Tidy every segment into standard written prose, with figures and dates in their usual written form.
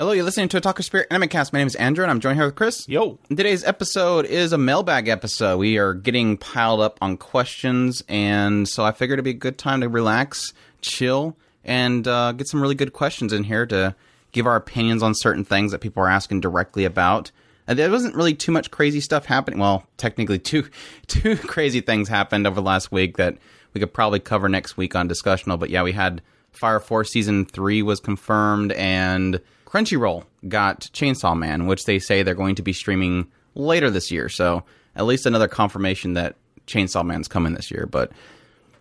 Hello, you're listening to a Talker Spirit Animecast. My name is Andrew, and I'm joined here with Chris. Yo. Today's episode is a mailbag episode. We are getting piled up on questions, and so I figured it'd be a good time to relax, chill, and get some really good questions in here to give our opinions on certain things that people are asking directly about. And there wasn't really too much crazy stuff happening. Well, technically two crazy things happened over the last week that we could probably cover next week on Discussional. But yeah, we had Fire Force Season 3 was confirmed, and Crunchyroll got Chainsaw Man, which they say they're going to be streaming later this year. So at least another confirmation that Chainsaw Man's coming this year. But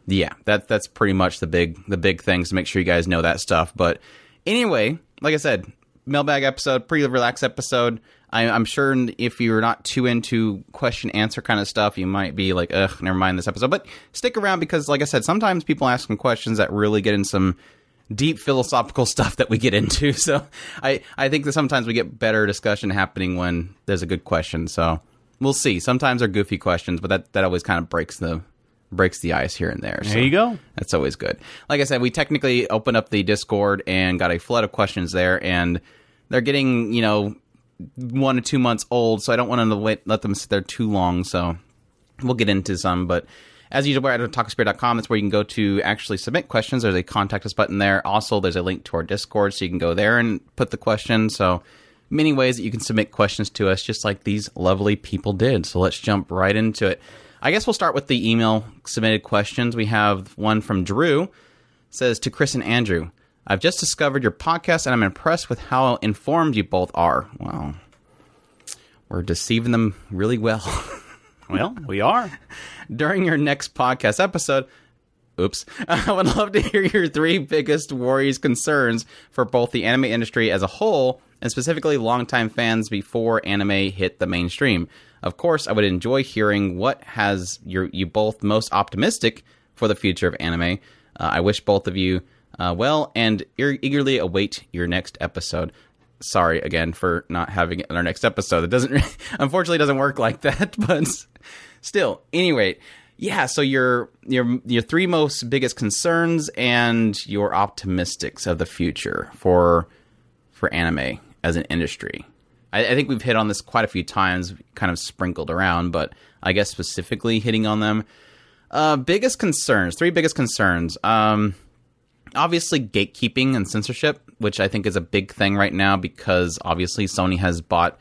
yeah, that's pretty much the big things to make sure you guys know that stuff. But anyway, like I said, mailbag episode, pretty relaxed episode. I'm sure if you're not too into question-answer kind of stuff, you might be like, ugh, never mind this episode. But stick around because, like I said, sometimes people ask some questions that really get in some deep philosophical stuff that we get into. So I think that sometimes we get better discussion happening when there's a good question. So we'll see. Sometimes they're goofy questions, but that always kind of breaks the ice here and there. So there you go. That's always good. Like I said, we technically opened up the Discord and got a flood of questions there, and they're getting, 1 or 2 months old, so I don't want to let them sit there too long. So we'll get into some, but as usual, we're at OtakuSpirit.com. That's where you can go to actually submit questions. There's a contact us button there. Also, there's a link to our Discord, so you can go there and put the question. So many ways that you can submit questions to us, just like these lovely people did. So let's jump right into it. I guess we'll start with the email submitted questions. We have one from Drew. It says, to Chris and Andrew, I've just discovered your podcast, and I'm impressed with how informed you both are. Wow. We're deceiving them really well. Well, we are. During your next podcast episode, I would love to hear your 3 biggest worries, concerns for both the anime industry as a whole, and specifically longtime fans before anime hit the mainstream. Of course, I would enjoy hearing what has you both most optimistic for the future of anime. I wish both of you well, and eagerly await your next episode. Sorry again for not having it in our next episode. It doesn't, unfortunately, doesn't work like that. But still, anyway, yeah. So your 3 most biggest concerns and your optimistics of the future for anime as an industry. I think we've hit on this quite a few times, kind of sprinkled around, but I guess specifically hitting on them. Biggest concerns, 3 biggest concerns. Obviously, gatekeeping and censorship, which I think is a big thing right now because, obviously, Sony has bought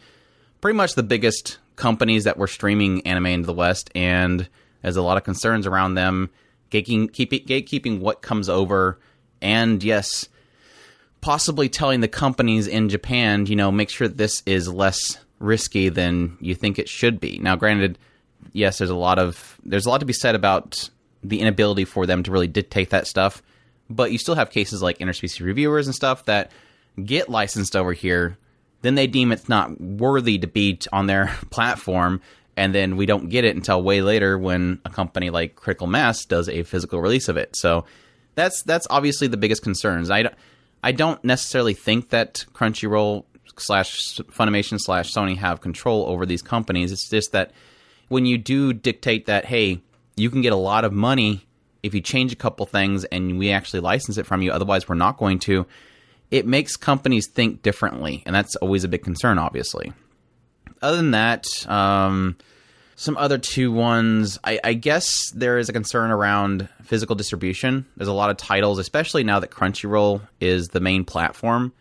pretty much the biggest companies that were streaming anime into the West, and there's a lot of concerns around them gatekeeping what comes over, and, yes, possibly telling the companies in Japan, make sure this is less risky than you think it should be. Now, granted, yes, there's a lot to be said about the inability for them to really dictate that stuff, but you still have cases like Interspecies Reviewers and stuff that get licensed over here. Then they deem it's not worthy to be on their platform, and then we don't get it until way later when a company like Critical Mass does a physical release of it. So that's obviously the biggest concerns. I don't necessarily think that Crunchyroll / Funimation / Sony have control over these companies. It's just that when you do dictate that, hey, you can get a lot of money if you change a couple things and we actually license it from you, otherwise we're not going to, it makes companies think differently. And that's always a big concern, obviously. Other than that, some other 2 ones, I guess there is a concern around physical distribution. There's a lot of titles, especially now that Crunchyroll is the main platform.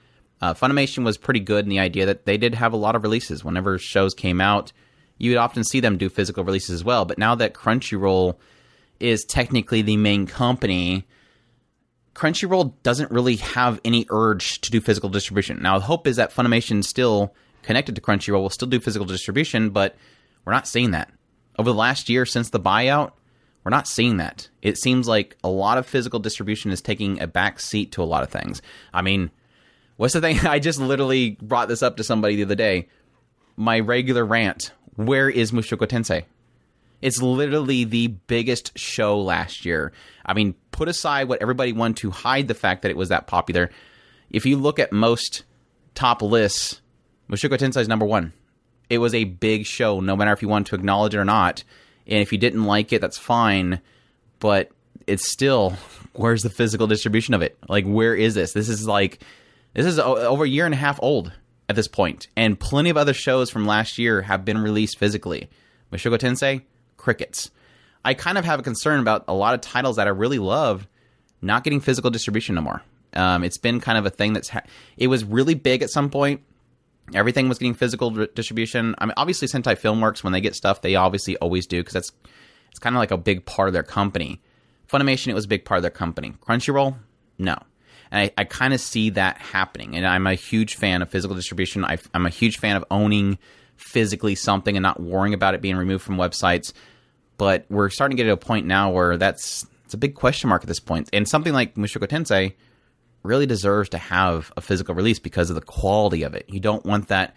Funimation was pretty good in the idea that they did have a lot of releases. Whenever shows came out, you would often see them do physical releases as well. But now that Crunchyroll is technically the main company, Crunchyroll doesn't really have any urge to do physical distribution. Now, the hope is that Funimation, still connected to Crunchyroll, will still do physical distribution, but we're not seeing that. Over the last year since the buyout, we're not seeing that. It seems like a lot of physical distribution is taking a back seat to a lot of things. I mean, what's the thing? I just literally brought this up to somebody the other day. My regular rant, where is Mushoku Tensei? It's literally the biggest show last year. I mean, put aside what everybody wanted to hide the fact that it was that popular. If you look at most top lists, Mushoku Tensei is #1. It was a big show, no matter if you wanted to acknowledge it or not. And if you didn't like it, that's fine. But it's still, where's the physical distribution of it? Like, where is this? This is like, This is over a year and a half old at this point, and plenty of other shows from last year have been released physically. Mushoku Tensei, crickets. I kind of have a concern about a lot of titles that I really loved not getting physical distribution no more. It's been kind of a thing that's... It was really big at some point. Everything was getting physical distribution. I mean, obviously, Sentai Filmworks, when they get stuff, they obviously always do, because that's it's kind of like a big part of their company. Funimation, it was a big part of their company. Crunchyroll, no. And I kind of see that happening. And I'm a huge fan of physical distribution. I'm a huge fan of owning physically something and not worrying about it being removed from websites. But we're starting to get to a point now where it's a big question mark at this point. And something like Mushoku Tensei really deserves to have a physical release because of the quality of it. You don't want that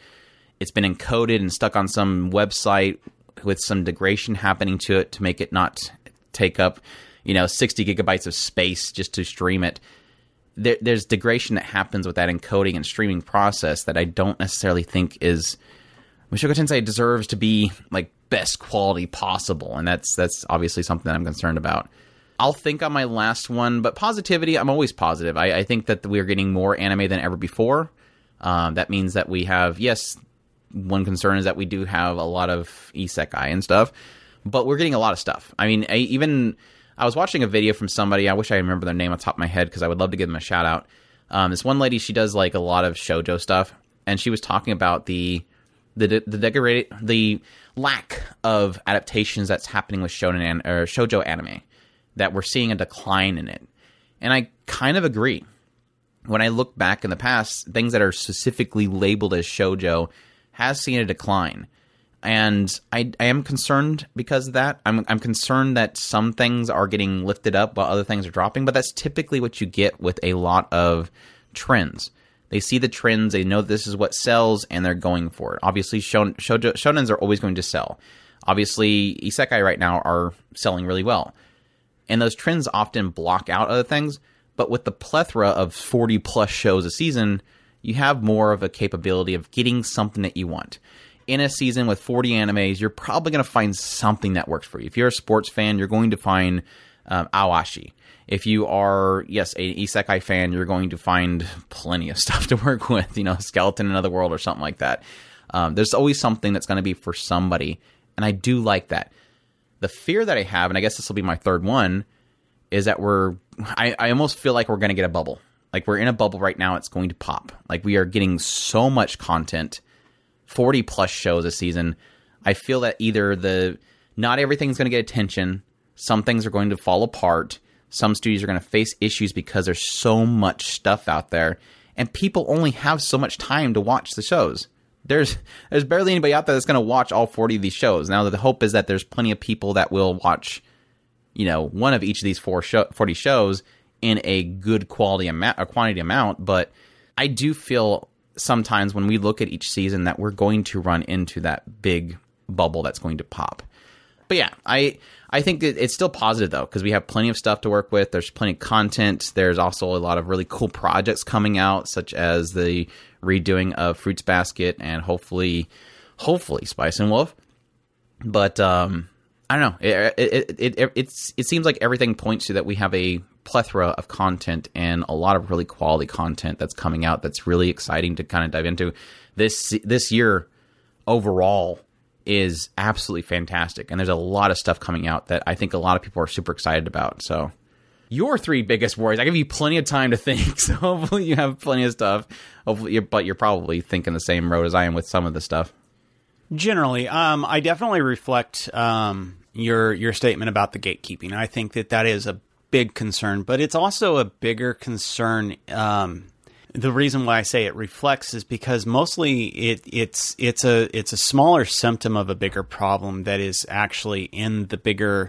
it's been encoded and stuck on some website with some degradation happening to it to make it not take up, 60 gigabytes of space just to stream it. There's degradation that happens with that encoding and streaming process that I don't necessarily think is... Mushoku Tensei deserves to be like best quality possible, and that's obviously something that I'm concerned about. I'll think on my last one, but positivity, I'm always positive. I think that we are getting more anime than ever before. That means that we have, yes, one concern is that we do have a lot of isekai and stuff, but we're getting a lot of stuff. I mean, I was watching a video from somebody. I wish I remember their name on top of my head because I would love to give them a shout out. This one lady, she does like a lot of shoujo stuff, and she was talking about the lack of adaptations that's happening with shonen or shoujo anime, that we're seeing a decline in it. And I kind of agree. When I look back in the past, things that are specifically labeled as shoujo has seen a decline. And I am concerned because of that. I'm concerned that some things are getting lifted up while other things are dropping, but that's typically what you get with a lot of trends. They see the trends, they know this is what sells, and they're going for it. Obviously, shonens are always going to sell. Obviously, isekai right now are selling really well. And those trends often block out other things, but with the plethora of 40-plus shows a season, you have more of a capability of getting something that you want. In a season with 40 animes, you're probably going to find something that works for you. If you're a sports fan, you're going to find Awashi. If you are, yes, an isekai fan, you're going to find plenty of stuff to work with. Skeleton in Another World or something like that. There's always something that's going to be for somebody, and I do like that. The fear that I have, and I guess this will be my third one, is that I almost feel like we're going to get a bubble. Like, we're in a bubble right now. It's going to pop. Like, we are getting so much content, 40-plus shows a season. I feel that either not everything's going to get attention. Some things are going to fall apart. Some studios are going to face issues because there's so much stuff out there. And people only have so much time to watch the shows. There's barely anybody out there that's going to watch all 40 of these shows. Now, the hope is that there's plenty of people that will watch, one of each of these 40 shows in a good quality amount, a quantity amount. But I do feel sometimes when we look at each season that we're going to run into that big bubble that's going to pop. But yeah, I think it's still positive, though, because we have plenty of stuff to work with. There's plenty of content. There's also a lot of really cool projects coming out, such as the redoing of Fruits Basket and hopefully Spice and Wolf. But I don't know. It seems like everything points to that we have a plethora of content and a lot of really quality content that's coming out that's really exciting to kind of dive into. This year overall is absolutely fantastic, and there's a lot of stuff coming out that I think a lot of people are super excited about. So your three biggest worries, I give you plenty of time to think, so hopefully you have plenty of stuff. Hopefully, but you're probably thinking the same road as I am with some of the stuff. Generally, I definitely reflect your statement about the gatekeeping. I think that is a big concern, but it's also a bigger concern. The reason why I say it reflects is because mostly it's a smaller symptom of a bigger problem that is actually in the bigger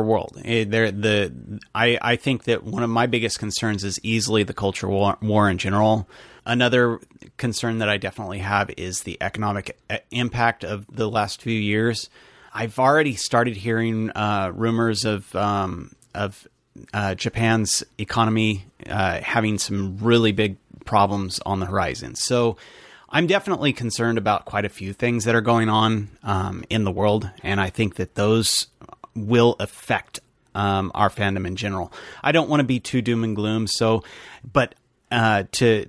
world. I think that one of my biggest concerns is easily the culture war in general. Another concern that I definitely have is the economic impact of the last few years. I've already started hearing rumors of Japan's economy having some really big problems on the horizon. So I'm definitely concerned about quite a few things that are going on in the world, and I think that those will affect our fandom in general. I don't want to be too doom and gloom, but to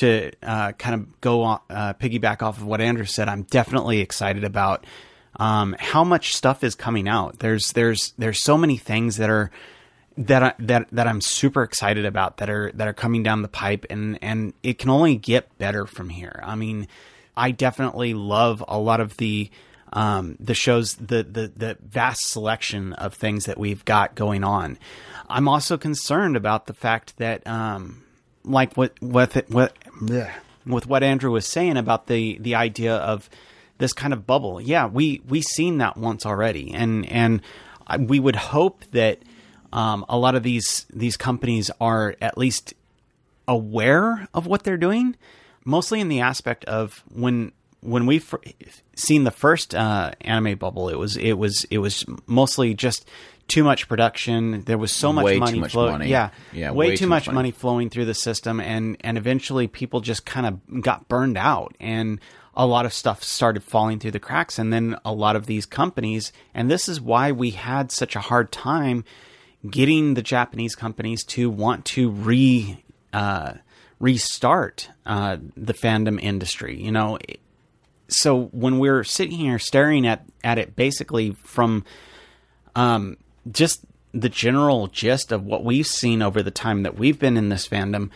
kind of go on, piggyback off of what Andrew said, I'm definitely excited about how much stuff is coming out. There's so many things that I'm super excited about that are coming down the pipe, and it can only get better from here. I mean, I definitely love a lot of the shows, the vast selection of things that we've got going on. I'm also concerned about the fact that, like with what Andrew was saying about the idea of this kind of bubble. Yeah, we seen that once already, and we would hope that a lot of these companies are at least aware of what they're doing, mostly in the aspect of when we've seen the first anime bubble, it was mostly just too much production. There was so much money. Yeah, way too much money flowing through the system, and eventually people just kind of got burned out, and a lot of stuff started falling through the cracks. And then a lot of these companies, and this is why we had such a hard time getting the Japanese companies to want to restart the fandom industry, you know. So when we're sitting here staring at it basically from just the general gist of what we've seen over the time that we've been in this fandom,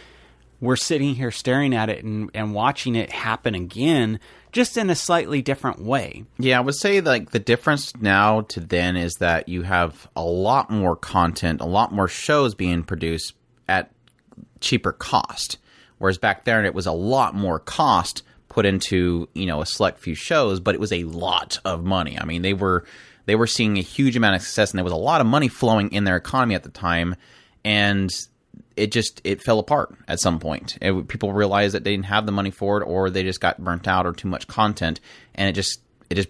we're sitting here staring at it and watching it happen again, just in a slightly different way. Yeah, I would say like the difference now to then is that you have a lot more content, a lot more shows being produced at cheaper cost. Whereas back then it was a lot more cost put into, you know, a select few shows, but it was a lot of money. I mean, they were seeing a huge amount of success, and there was a lot of money flowing in their economy at the time, and it fell apart at some point. People realized that they didn't have the money for it, or they just got burnt out, or too much content, and it just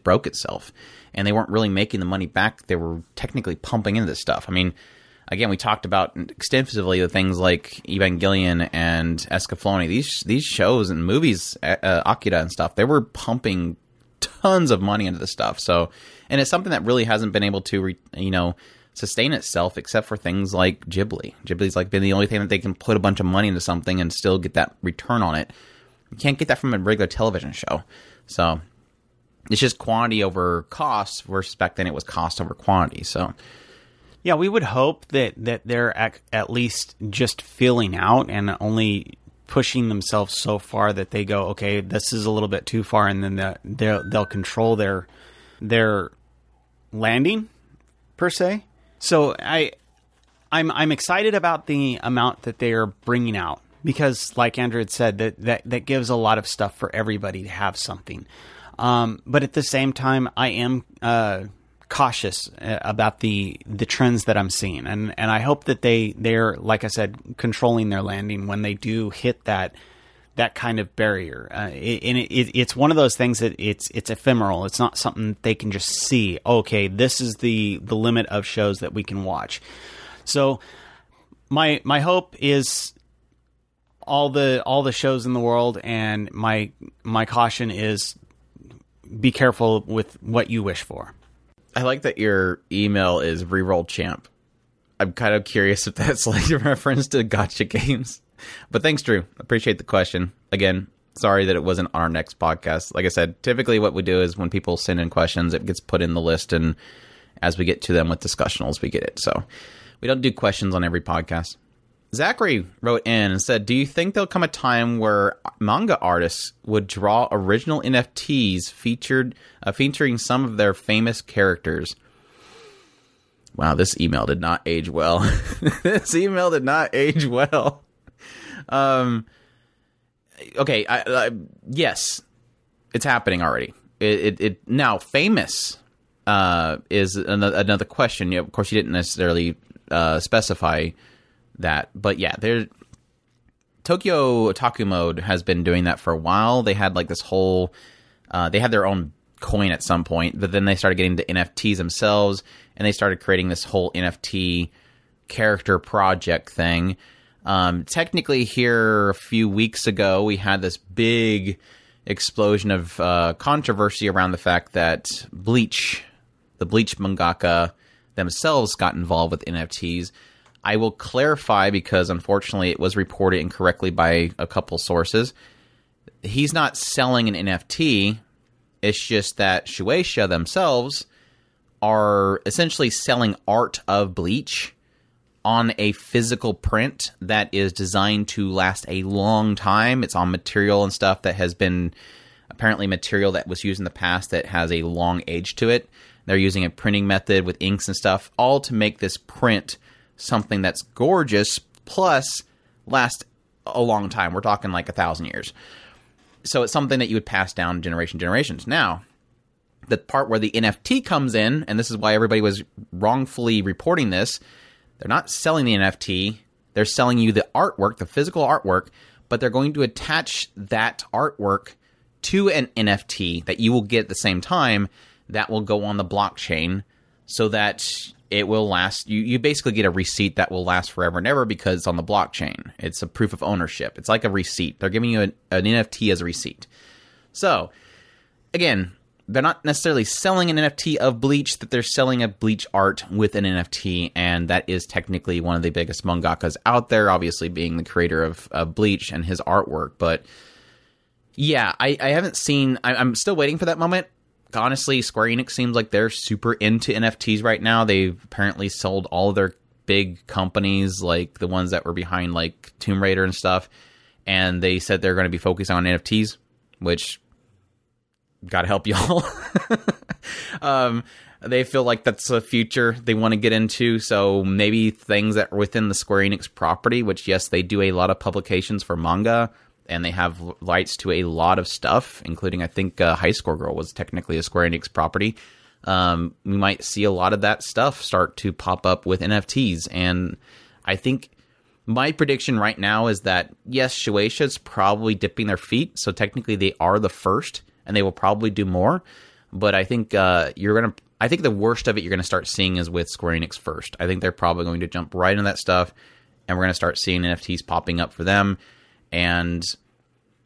broke itself. And they weren't really making the money back they were technically pumping into this stuff. I mean, again, we talked about extensively the things like Evangelion and Escaflowne. These shows and movies, Akira and stuff, they were pumping tons of money into this stuff. So, and it's something that really hasn't been able to, sustain itself, except for things like Ghibli. Ghibli's like been the only thing that they can put a bunch of money into something and still get that return on it. You can't get that from a regular television show. So it's just quantity over cost, versus back then it was cost over quantity. So. Yeah, we would hope that they're at least just feeling out and only pushing themselves so far that they go, okay, this is a little bit too far, and then they'll control their landing, per se. So I'm excited about the amount that they are bringing out, because, like Andrew had said, that gives a lot of stuff for everybody to have something. But at the same time, I am cautious about the trends that I'm seeing, and I hope that they're, like I said, controlling their landing when they do hit that kind of barrier. It's one of those things that it's ephemeral. It's not something that they can just see, okay, this is the limit of shows that we can watch. So my hope is all the shows in the world, and my caution is be careful with what you wish for. I like that your email is Reroll Champ. I'm kind of curious if that's like a reference to gacha games. But thanks, Drew. Appreciate the question. Again, sorry that it wasn't on our next podcast. Like I said, typically what we do is when people send in questions, it gets put in the list, and as we get to them with discussionals, we get it. So we don't do questions on every podcast. Zachary wrote in and said, do you think there'll come a time where manga artists would draw original NFTs featuring some of their famous characters? Wow, this email did not age well. Okay, yes, it's happening already. It now, famous is another question. Yeah, of course, you didn't necessarily specify that, but yeah, there. Tokyo Otaku Mode has been doing that for a while. They had like this whole, they had their own coin at some point, but then they started getting the NFTs themselves, and they started creating this whole NFT character project thing. Technically, here a few weeks ago, we had this big explosion of controversy around the fact that Bleach, the Bleach mangaka themselves, got involved with NFTs. I will clarify, because unfortunately it was reported incorrectly by a couple sources. He's not selling an NFT. It's just that Shueisha themselves are essentially selling art of Bleach on a physical print that is designed to last a long time. It's on material and stuff that has been apparently material that was used in the past that has a long age to it. They're using a printing method with inks and stuff, all to make this print something that's gorgeous, plus last a long time. We're talking like 1,000 years. So it's something that you would pass down generation to generations. Now, the part where the NFT comes in, and this is why everybody was wrongfully reporting this, they're not selling the NFT. They're selling you the artwork, the physical artwork, but they're going to attach that artwork to an NFT that you will get at the same time that will go on the blockchain so that it will last. You basically get a receipt that will last forever and ever because it's on the blockchain. It's a proof of ownership. It's like a receipt. They're giving you an NFT as a receipt. So, again, they're not necessarily selling an NFT of Bleach, that they're selling a Bleach art with an NFT, and that is technically one of the biggest mangakas out there, obviously being the creator of Bleach and his artwork. But yeah, I haven't seen... I'm still waiting for that moment. Honestly, Square Enix seems like they're super into NFTs right now. They've apparently sold all of their big companies, like the ones that were behind like Tomb Raider and stuff, and they said they're going to be focused on NFTs, which... God help y'all. They feel like that's a future they want to get into. So maybe things that are within the Square Enix property, which, yes, they do a lot of publications for manga, and they have rights to a lot of stuff, including, I think, High Score Girl was technically a Square Enix property. We might see a lot of that stuff start to pop up with NFTs. And I think my prediction right now is that, yes, Shueisha's probably dipping their feet. So technically they are the first, and they will probably do more, but I think I think the worst of it you're gonna start seeing is with Square Enix first. I think they're probably going to jump right into that stuff, and we're gonna start seeing NFTs popping up for them. And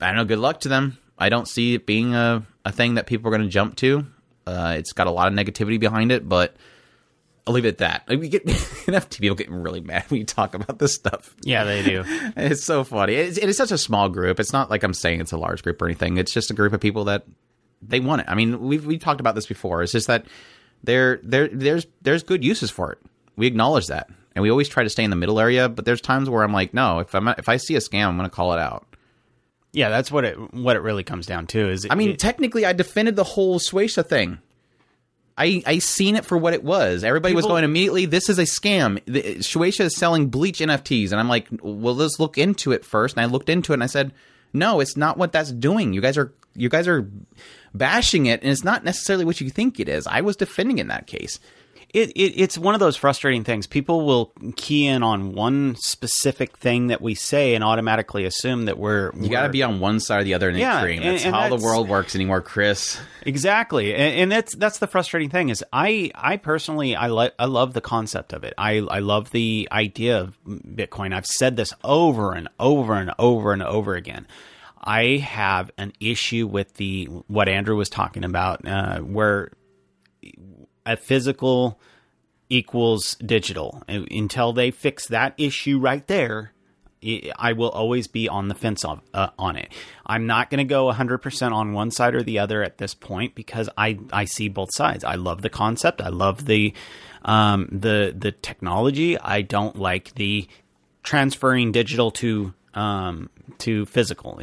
I don't know. Good luck to them. I don't see it being a thing that people are gonna jump to. It's got a lot of negativity behind it, but I'll leave it at that. We get NFT people getting really mad when you talk about this stuff. Yeah, they do. It's so funny. It is such a small group. It's not like I'm saying it's a large group or anything. It's just a group of people that they want it. I mean, we've talked about this before. It's just that there's good uses for it. We acknowledge that, and we always try to stay in the middle area. But there's times where I'm like, no, if I see a scam, I'm going to call it out. Yeah, that's what it really comes down to. Technically, I defended the whole Shueisha thing. I seen it for what it was. Everybody was going immediately, this is a scam. Shueisha is selling Bleach NFTs. And I'm like, well, let's look into it first. And I looked into it and I said, no, it's not what that's doing. You guys are bashing it. And it's not necessarily what you think it is. I was defending in that case. It's one of those frustrating things. People will key in on one specific thing that we say and automatically assume that you got to be on one side or the other in the extreme. That's how the world works anymore, Chris. Exactly, and that's the frustrating thing. Is I personally love the concept of it. I love the idea of Bitcoin. I've said this over and over and over and over again. I have an issue with what Andrew was talking about, where a physical equals digital. Until they fix that issue right there, I will always be on the fence on it. I'm not going to go 100% on one side or the other at this point, because I see both sides. I love the concept. I love the technology. I don't like the transferring digital to physical.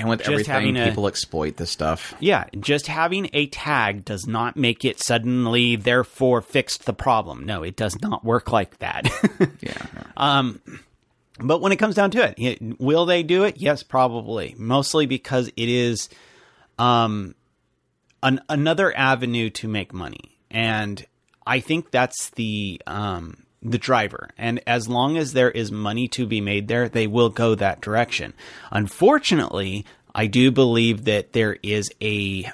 And with everything, people exploit this stuff. Yeah, just having a tag does not make it suddenly, therefore, fixed the problem. No, it does not work like that. Yeah. But when it comes down to it, will they do it? Yes, probably. Mostly because it is another avenue to make money. And I think that's the driver. And as long as there is money to be made there, they will go that direction. Unfortunately, I do believe that there is a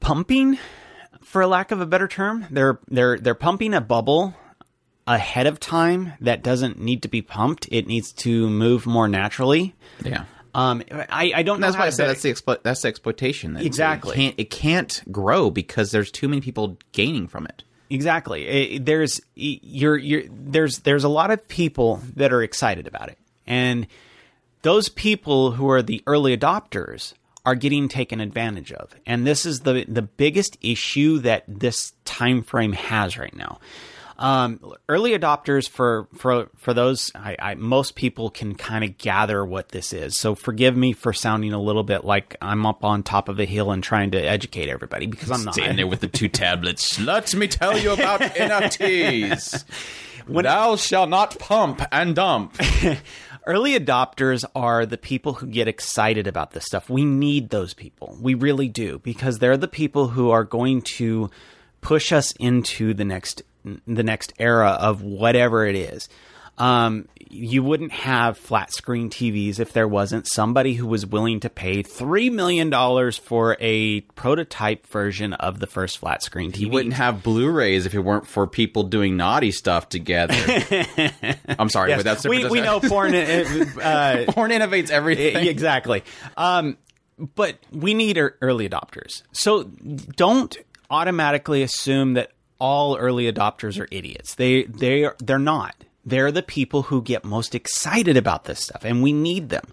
pumping, for lack of a better term. They're pumping a bubble ahead of time that doesn't need to be pumped. It needs to move more naturally. Yeah. I don't know. That's why I said that's the exploitation. Exactly. It can't grow because there's too many people gaining from it. Exactly. There's a lot of people that are excited about it. And those people who are the early adopters are getting taken advantage of. And this is the biggest issue that this time frame has right now. Early adopters, for those, most people can kind of gather what this is. So forgive me for sounding a little bit like I'm up on top of a hill and trying to educate everybody, because I'm not. Standing there with the two tablets. Let me tell you about NFTs. Thou shalt not pump and dump. Early adopters are the people who get excited about this stuff. We need those people. We really do, because they're the people who are going to push us into the next era of whatever it is. You wouldn't have flat screen TVs if there wasn't somebody who was willing to pay $3 million for a prototype version of the first flat screen TV. You wouldn't have Blu-rays if it weren't for people doing naughty stuff together. I'm sorry, yes, but that's different. We know porn. Porn innovates everything. Exactly. But we need early adopters. So don't automatically assume that all early adopters are idiots. They're not. They're the people who get most excited about this stuff, and we need them.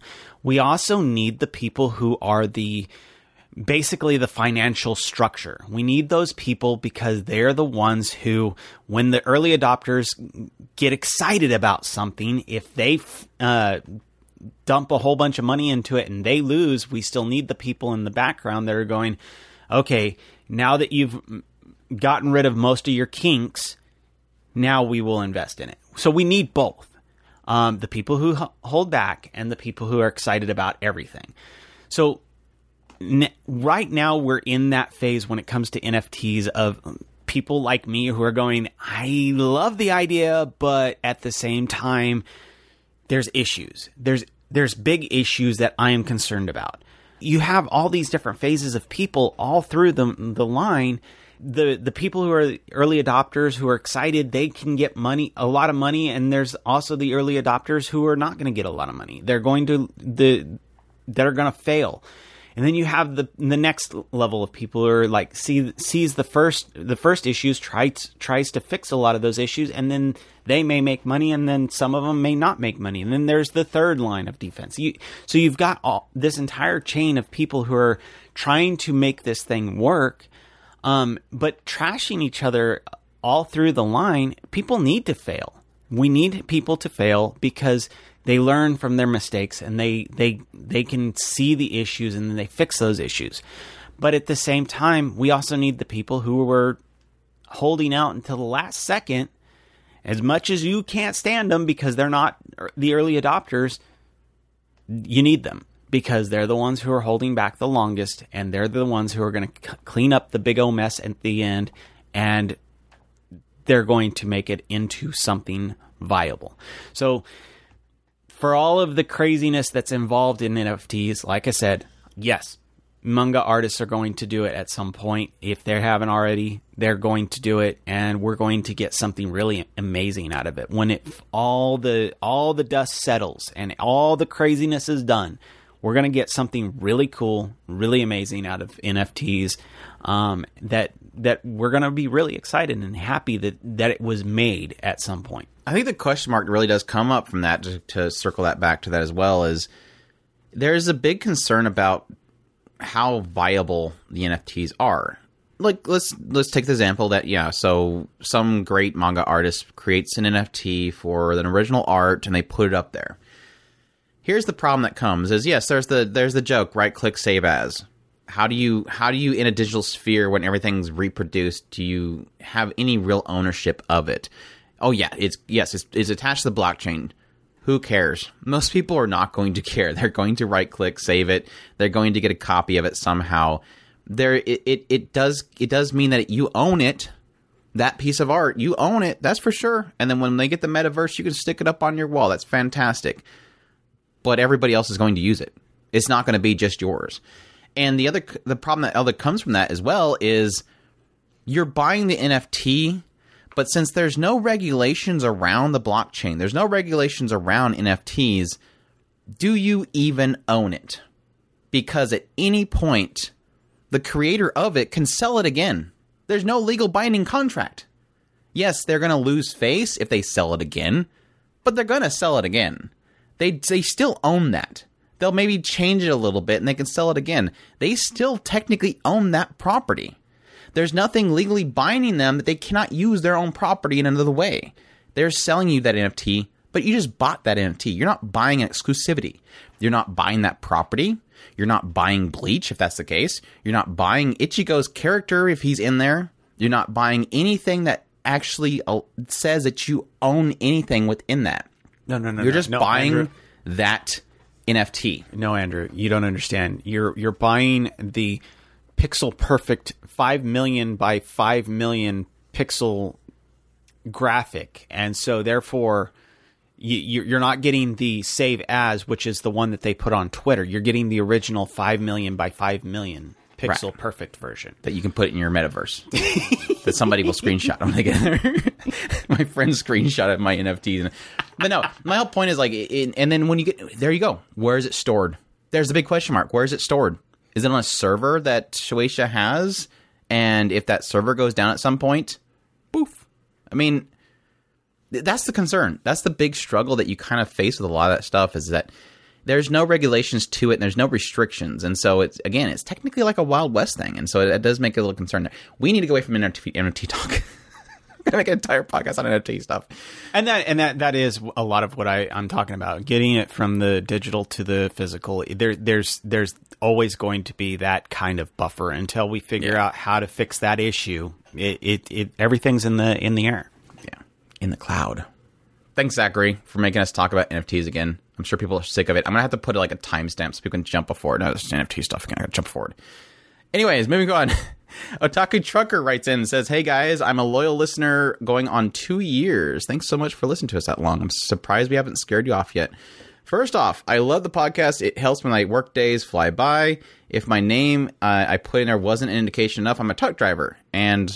We also need the people who are basically the financial structure. We need those people because they're the ones who, when the early adopters get excited about something, if they dump a whole bunch of money into it and they lose, we still need the people in the background that are going, okay, now that you've gotten rid of most of your kinks, now we will invest in it. So we need both, the people who hold back and the people who are excited about everything. So right now we're in that phase when it comes to NFTs of people like me who are going, I love the idea, but at the same time, there's issues. There's big issues that I am concerned about. You have all these different phases of people all through the line. The people who are early adopters who are excited, they can get money, a lot of money, and there's also the early adopters who are not going to get a lot of money. They're going to that are going to fail. And then you have the next level of people who are like sees the first issues, tries to fix a lot of those issues, and then they may make money, and then some of them may not make money. And then there's the third line of defense. So you've got this entire chain of people who are trying to make this thing work. But trashing each other all through the line, people need to fail. We need people to fail because they learn from their mistakes and they can see the issues and then they fix those issues. But at the same time, we also need the people who were holding out until the last second. As much as you can't stand them because they're not the early adopters, you need them, because they're the ones who are holding back the longest, and they're the ones who are going to clean up the big old mess at the end, and they're going to make it into something viable. So for all of the craziness that's involved in NFTs, like I said, yes, manga artists are going to do it at some point. If they haven't already, they're going to do it, and we're going to get something really amazing out of it. When all the dust settles and all the craziness is done, we're going to get something really cool, really amazing out of NFTs that we're going to be really excited and happy that it was made at some point. I think the question mark really does come up from that, to circle that back to that as well, is there's a big concern about how viable the NFTs are. Like, let's take the example that, yeah, so some great manga artist creates an NFT for an original art and they put it up there. Here's the problem that comes is, yes, there's the joke, right click, save as. How do you in a digital sphere, when everything's reproduced, do you have any real ownership of it? Oh yeah, it's attached to the blockchain. Who cares? Most people are not going to care. They're going to right click, save it. They're going to get a copy of it somehow. It does mean that you own it. That piece of art, you own it. That's for sure. And then when they get the metaverse, you can stick it up on your wall. That's fantastic. But everybody else is going to use it. It's not going to be just yours. And the problem that comes from that as well is you're buying the NFT, but since there's no regulations around the blockchain, there's no regulations around NFTs, do you even own it? Because at any point, the creator of it can sell it again. There's no legal binding contract. Yes, they're going to lose face if they sell it again, but they're going to sell it again. They still own that. They'll maybe change it a little bit and they can sell it again. They still technically own that property. There's nothing legally binding them that they cannot use their own property in another way. They're selling you that NFT, but you just bought that NFT. You're not buying an exclusivity. You're not buying that property. You're not buying Bleach, if that's the case. You're not buying Ichigo's character, if he's in there. You're not buying anything that actually says that you own anything within that. No. You're just buying Andrew. That NFT. No, Andrew, you don't understand. You're buying the pixel perfect 5 million by 5 million pixel graphic. And so therefore you're not getting the save as, which is the one that they put on Twitter. You're getting the original 5 million by 5 million pixel right. perfect version that you can put in your metaverse that somebody will screenshot when they get there. My friend screenshotted my NFT. But no, my whole point is like, and then when you get there, you go, where is it stored? There's the big question mark. Where is it stored? Is it on a server that Shueisha has? And if that server goes down at some point, poof. I mean, that's the concern. That's the big struggle that you kind of face with a lot of that stuff, is that there's no regulations to it and there's no restrictions. And so it's, again, it's technically like a Wild West thing. And so it does make it a little concerned. We need to go away from NFT talk. I'm going to make an entire podcast on NFT stuff. And that is a lot of what I'm talking about. Getting it from the digital to the physical. There's always going to be that kind of buffer until we figure out how to fix that issue. It everything's in the air. Yeah. In the cloud. Thanks, Zachary, for making us talk about NFTs again. I'm sure people are sick of it. I'm going to have to put like a timestamp so people can jump forward. No, it's NFT stuff. I got to jump forward. Anyways, moving on. Otaku Trucker writes in and says, "Hey guys, I'm a loyal listener going on 2 years. Thanks so much for listening to us that long. I'm surprised we haven't scared you off yet. First off, I love the podcast. It helps when my work days fly by. If my name I put in there wasn't an indication enough, I'm a truck driver. And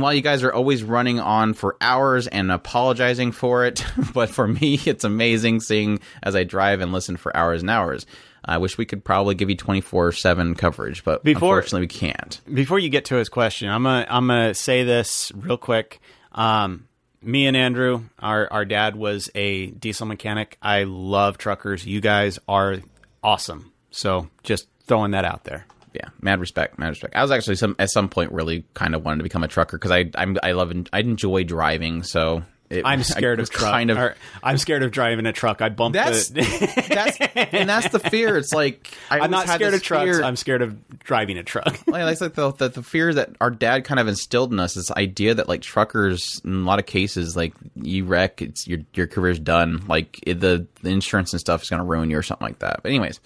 while you guys are always running on for hours and apologizing for it, but for me, it's amazing seeing as I drive and listen for hours and hours. I wish we could probably give you 24/7 coverage, but unfortunately we can't." Before you get to his question, I'm gonna say this real quick. Me and Andrew, our dad was a diesel mechanic. I love truckers. You guys are awesome. So just throwing that out there. Yeah, mad respect. I was actually at some point really kind of wanted to become a trucker because I enjoy driving. So. I'm scared of driving a truck. I bumped it. That's the fear. It's like I'm not scared of trucks. I'm scared of driving a truck. That's like the fear that our dad kind of instilled in us. This idea that like truckers, in a lot of cases, like you wreck, it's your career's done. Like the insurance and stuff is going to ruin you or something like that. But anyways,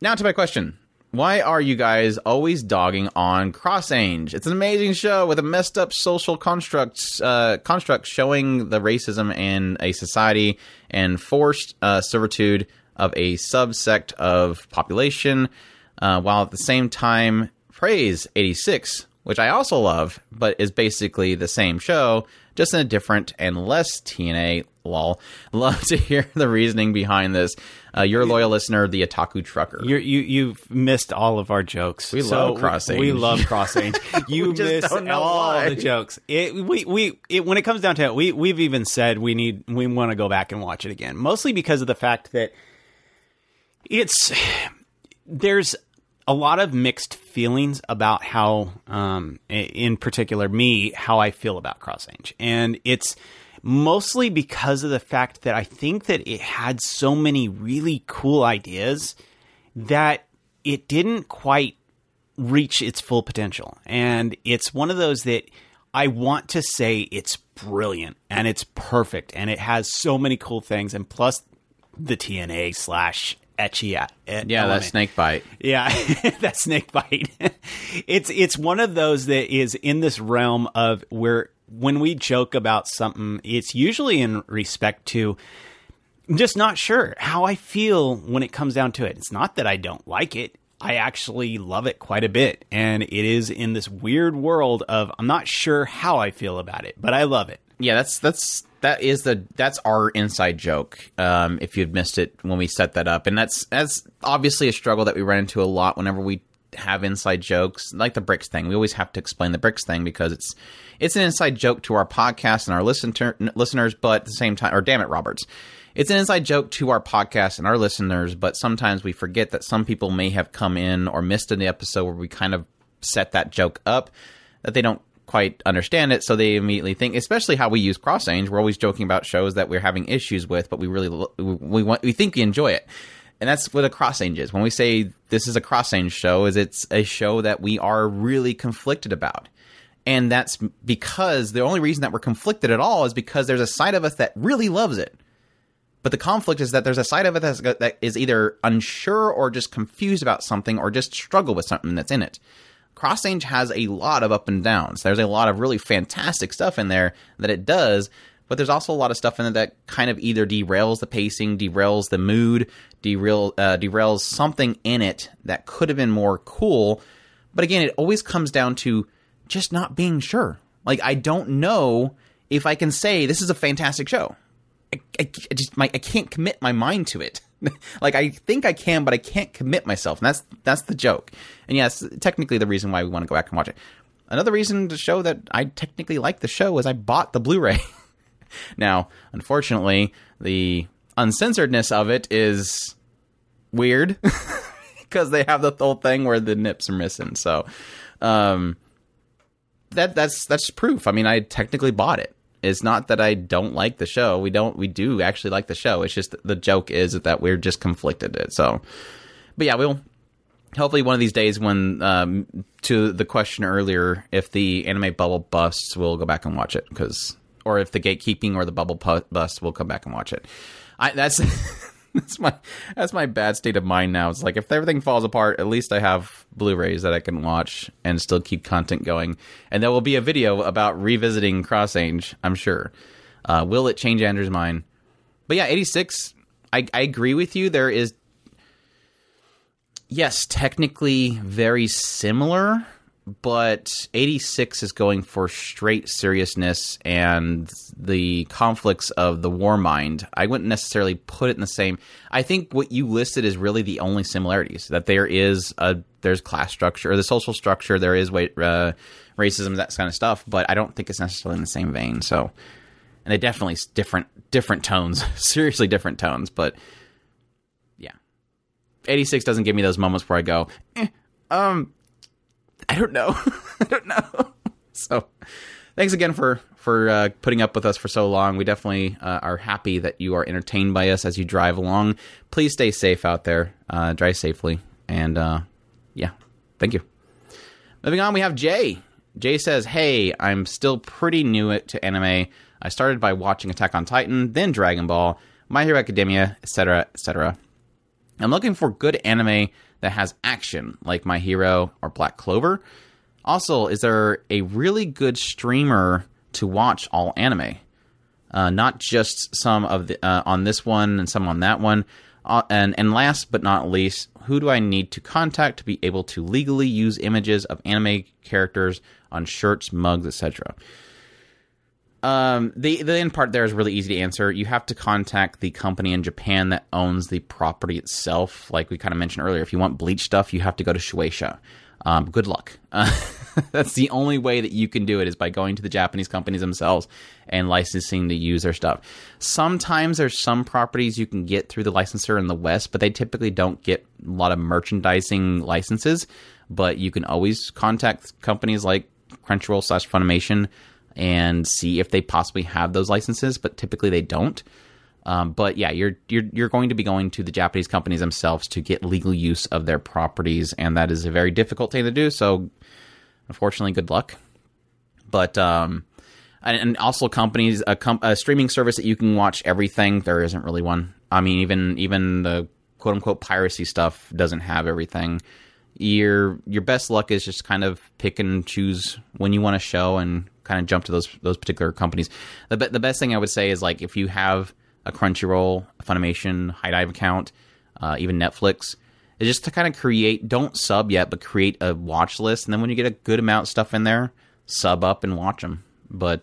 now to my question. Why are you guys always dogging on CrossAnge? It's an amazing show with a messed up social construct showing the racism in a society and forced servitude of a subsect of population, while at the same time praise 86, which I also love, but is basically the same show, just in a different and less TNA lol. Love to hear the reasoning behind this. Your loyal listener, the Otaku Trucker. You've missed all of our jokes. We love CrossAnge. We love CrossAnge. You missed all the jokes. When it comes down to it, we've even said we want to go back and watch it again, mostly because of the fact that there's a lot of mixed feelings about how, in particular me, how I feel about CrossAnge, and it's mostly because of the fact that I think that it had so many really cool ideas that it didn't quite reach its full potential. And it's one of those that I want to say it's brilliant and it's perfect and it has so many cool things. And plus the TNA / etchy. That snake bite. Yeah, that snake bite. It's one of those that is in this realm of where when we joke about something, it's usually in respect to just not sure how I feel when it comes down to it. It's not that I don't like it. I actually love it quite a bit. And it is in this weird world of I'm not sure how I feel about it, but I love it. Yeah, that's our inside joke. If you've missed it when we set that up. And that's obviously a struggle that we run into a lot whenever we have inside jokes, like the bricks thing. We always have to explain the bricks thing because it's an inside joke to our podcast and our listeners, but at the same time, or damn it, Roberts. It's an inside joke to our podcast and our listeners, but sometimes we forget that some people may have come in or missed an episode where we kind of set that joke up, that they don't quite understand it, so they immediately think, especially how we use CrossAnge, we're always joking about shows that we're having issues with, but we think we enjoy it. And that's what a CrossAnge is. When we say this is a CrossAnge show, is it's a show that we are really conflicted about. And that's because the only reason that we're conflicted at all is because there's a side of us that really loves it. But the conflict is that there's a side of it that is either unsure or just confused about something or just struggle with something that's in it. CrossAnge has a lot of up and downs. There's a lot of really fantastic stuff in there that it does, but there's also a lot of stuff in it that kind of either derails the pacing, derails the mood, derails something in it that could have been more cool. But again, it always comes down to just not being sure. Like, I don't know if I can say this is a fantastic show. I can't commit my mind to it. Like, I think I can, but I can't commit myself. And that's the joke. And yes, technically the reason why we want to go back and watch it. Another reason to show that I technically like the show is I bought the Blu-ray. Now, unfortunately, the uncensoredness of it is weird because they have the whole thing where the nips are missing. So that's proof. I mean, I technically bought it. It's not that I don't like the show. We do actually like the show. It's just the joke is that we're just conflicted. So, but yeah, we'll hopefully one of these days when to the question earlier, if the anime bubble busts, we'll go back and watch it or if the gatekeeping or the bubble busts, we'll come back and watch it. That's my bad state of mind now. It's like if everything falls apart, at least I have Blu-rays that I can watch and still keep content going. And there will be a video about revisiting CrossAnge, I'm sure. Will it change Andrew's mind? But yeah, 86, I agree with you. There is, yes, technically very similar, but 86 is going for straight seriousness and the conflicts of the war mind. I wouldn't necessarily put it in the same. I think what you listed is really the only similarities, that there's class structure or the social structure. There is racism, that kind of stuff, but I don't think it's necessarily in the same vein. So, and they definitely different tones, seriously different tones, but yeah. 86 doesn't give me those moments where I go, I don't know. I don't know. So thanks again for putting up with us for so long. We definitely are happy that you are entertained by us as you drive along. Please stay safe out there. Drive safely. And yeah, thank you. Moving on, we have Jay. Jay says, hey, I'm still pretty new to anime. I started by watching Attack on Titan, then Dragon Ball, My Hero Academia, etc., etc. I'm looking for good anime that has action, like My Hero or Black Clover. Also, is there a really good streamer to watch all anime? Not just some of the on this one and some on that one. And last but not least, who do I need to contact to be able to legally use images of anime characters on shirts, mugs, etc.? The end part there is really easy to answer. You have to contact the company in Japan that owns the property itself. Like we kind of mentioned earlier, if you want Bleach stuff, you have to go to Shueisha. Good luck. That's the only way that you can do it is by going to the Japanese companies themselves and licensing to use their stuff. Sometimes there's some properties you can get through the licensor in the West, but they typically don't get a lot of merchandising licenses. But you can always contact companies like Crunchyroll/Funimation and see if they possibly have those licenses, but typically they don't. But yeah, you're going to be going to the Japanese companies themselves to get legal use of their properties, and that is a very difficult thing to do. So, unfortunately, good luck. But and also companies a streaming service that you can watch everything. There isn't really one. I mean, even the quote unquote piracy stuff doesn't have everything. Your best luck is just kind of pick and choose when you want to show and kind of jump to those particular companies. The best thing I would say is, like, if you have a Crunchyroll, a Funimation, High Dive account, even Netflix, is just to kind of create, don't sub yet, but create a watch list. And then when you get a good amount of stuff in there, sub up and watch them. But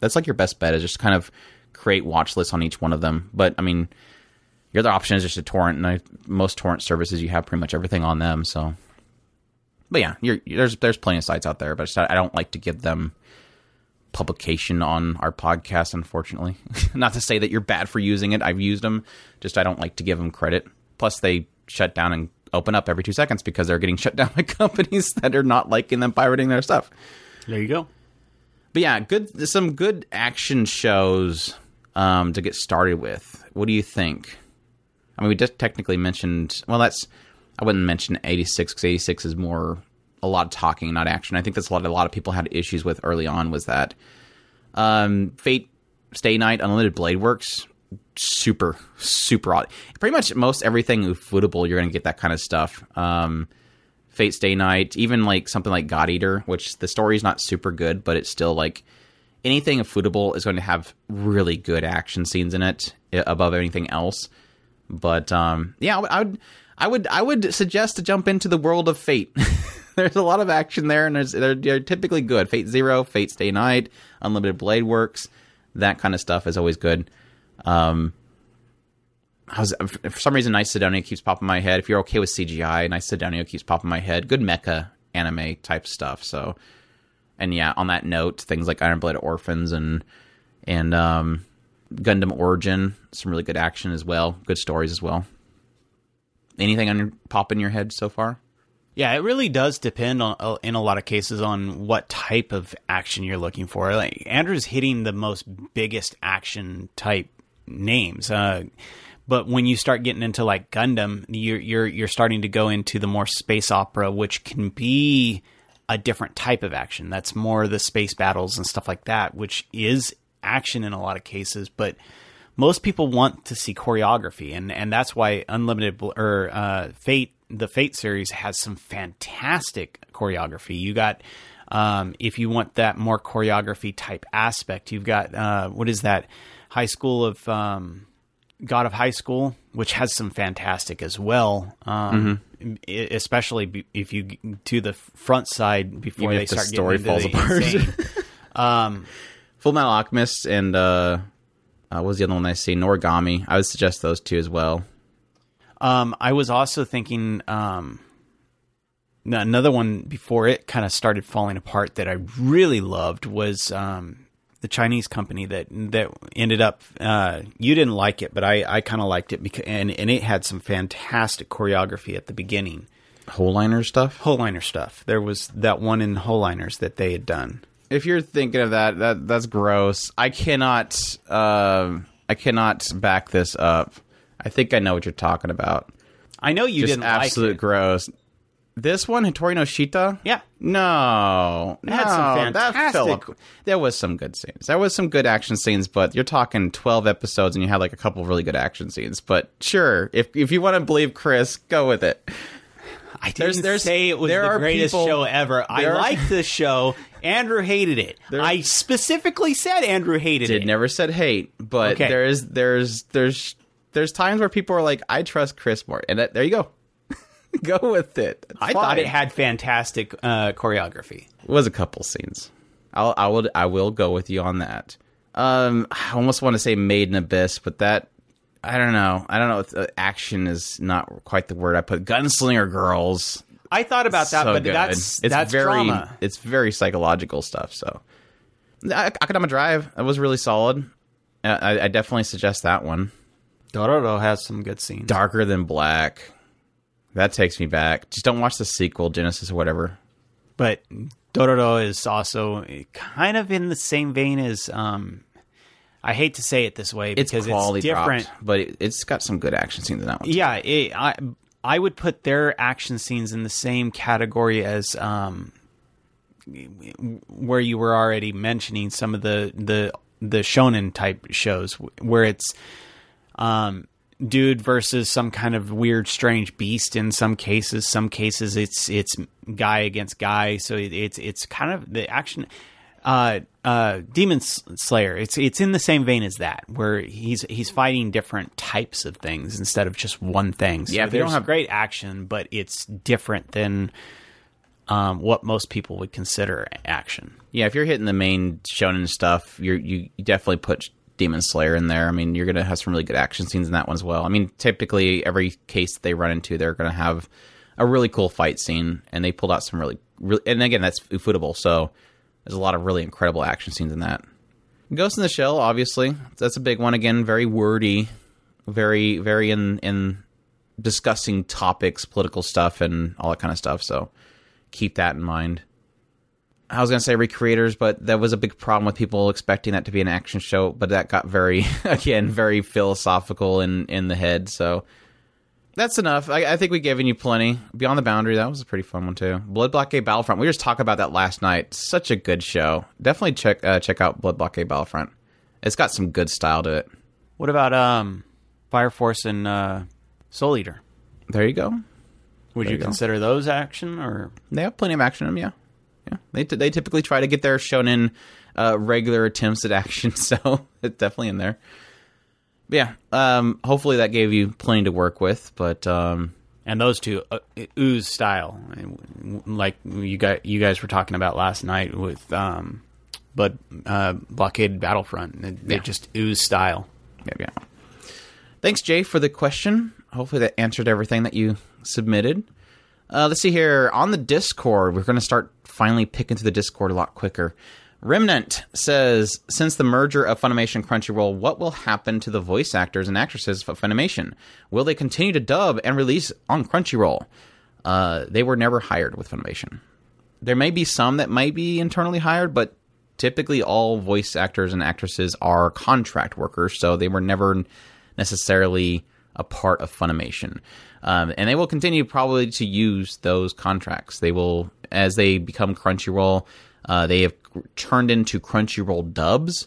that's like your best bet is just kind of create watch lists on each one of them. But I mean, your other option is just a torrent. And most torrent services, you have pretty much everything on them. So But yeah, there's plenty of sites out there, but I don't like to give them publication on our podcast, unfortunately. Not to say that you're bad for using it. I've used them. Just I don't like to give them credit. Plus, they shut down and open up every 2 seconds because they're getting shut down by companies that are not liking them pirating their stuff. There you go. But yeah, some good action shows to get started with. What do you think? I mean, we just technically mentioned... Well, that's... I wouldn't mention 86 because 86 is more a lot of talking, not action. I think that's a lot of people had issues with early on was that. Fate Stay Night, Unlimited Blade Works, super, super odd. Pretty much most everything footable, you're going to get that kind of stuff. Fate Stay Night, even like something like God Eater, which the story's not super good, but it's still like anything footable is going to have really good action scenes in it above anything else. But yeah, I would suggest to jump into the world of Fate. There's a lot of action there, and they're typically good. Fate Zero, Fate Stay Night, Unlimited Blade Works, that kind of stuff is always good. For some reason, Knights of Sidonia keeps popping in my head. If you're okay with CGI, Knights of Sidonia keeps popping in my head. Good mecha anime type stuff. So, and yeah, on that note, things like Iron Blooded Orphans and Gundam Origin, some really good action as well. Good stories as well. Anything pop in your head so far? Yeah, it really does depend on, in a lot of cases, on what type of action you're looking for. Like Andrew's hitting the most biggest action type names, but when you start getting into like Gundam, you're starting to go into the more space opera, which can be a different type of action. That's more the space battles and stuff like that, which is action in a lot of cases, but most people want to see choreography, and that's why Fate, the Fate series, has some fantastic choreography. You got, if you want that more choreography type aspect, you've got what is that? High School of God of High School, which has some fantastic as well. Especially if you to the front side before they start getting into the story falls apart. Fullmetal Alchemist and. What was the other one I seen? Norigami. I would suggest those two as well. I was also thinking another one before it kind of started falling apart that I really loved was the Chinese company that ended up... you didn't like it, but I kind of liked it, because, and it had some fantastic choreography at the beginning. Whole liner stuff? Whole liner stuff. There was that one in Whole Liners that they had done. If you're thinking of that's gross. I cannot back this up. I think I know what you're talking about. I know you just didn't like it. Absolute gross. This one, Hattori no Shita? Yeah. No. It had some fantastic... There was some good scenes. There was some good action scenes, but you're talking 12 episodes and you had like a couple of really good action scenes. But sure, if you want to believe Chris, go with it. I didn't say it was the greatest show ever. I liked this show. Andrew hated it. I specifically said Andrew hated it. Never said hate, but okay. There's times where people are like, I trust Chris more, and there you go. Go with it. I thought it had fantastic choreography. It was a couple scenes. I will go with you on that. I almost want to say Made in Abyss, but that. I don't know. If action is not quite the word I put. Gunslinger Girls. I thought about that, so but good. That's very drama. It's very psychological stuff. So, Akadama Drive, that was really solid. I definitely suggest that one. Dororo has some good scenes. Darker Than Black. That takes me back. Just don't watch the sequel, Genesis or whatever. But Dororo is also kind of in the same vein as. I hate to say it this way because it's different, but it's got some good action scenes in that one. Yeah, I would put their action scenes in the same category as where you were already mentioning some of the shonen type shows where it's dude versus some kind of weird, strange beast. In some cases, it's guy against guy. So it's kind of the action. Demon Slayer. It's in the same vein as that, where he's fighting different types of things instead of just one thing. So yeah, they don't have great action, but it's different than what most people would consider action. Yeah, if you're hitting the main shonen stuff, you definitely put Demon Slayer in there. I mean, you're gonna have some really good action scenes in that one as well. I mean, typically every case they run into, they're gonna have a really cool fight scene, and they pulled out some really and again, that's Ufotable, so there's a lot of really incredible action scenes in that. Ghost in the Shell, obviously, that's a big one. Again, very wordy, very in discussing topics, political stuff, and all that kind of stuff, so keep that in mind. I was going to say Recreators, but that was a big problem with people expecting that to be an action show, but that got very, again, very philosophical in the head, so that's enough. I think we've given you plenty. Beyond the Boundary, that was a pretty fun one, too. Blood Blockade Battlefront, we just talked about that last night. Such a good show. Definitely check out Blood Blockade Battlefront. It's got some good style to it. What about Fire Force and Soul Eater? There you go. Would you consider those action? Or they have plenty of action in them, yeah. Yeah, they typically try to get their shonen regular attempts at action, so it's definitely in there. But yeah, hopefully that gave you plenty to work with. But and those two ooze style, like you guys were talking about last night with Blockade Battlefront. They just ooze style. Yeah. Thanks, Jay, for the question. Hopefully that answered everything that you submitted. Let's see here. On the Discord, we're going to start finally picking through the Discord a lot quicker. Remnant says, since the merger of Funimation and Crunchyroll, what will happen to the voice actors and actresses of Funimation? Will they continue to dub and release on Crunchyroll? They were never hired with Funimation. There may be some that might be internally hired, but typically all voice actors and actresses are contract workers, so they were never necessarily a part of Funimation. And they will continue probably to use those contracts. They will, as they become Crunchyroll, they have turned into Crunchyroll dubs,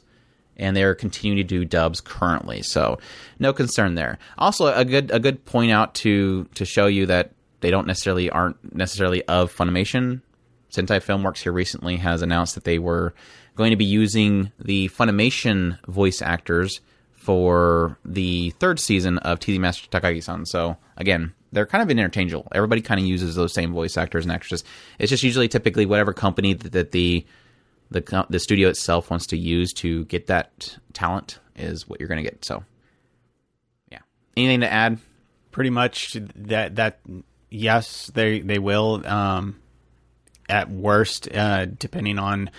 and they're continuing to do dubs currently. So no concern there. Also, a good point out to show you that they aren't necessarily of Funimation. Sentai Filmworks here recently has announced that they were going to be using the Funimation voice actors for the third season of TV Master Takagi-san. So, again, they're kind of interchangeable. Everybody kind of uses those same voice actors and actresses. It's just usually typically whatever company that the studio itself wants to use to get that talent is what you're going to get. So, yeah. Anything to add? Pretty much that yes, they will. At worst, depending on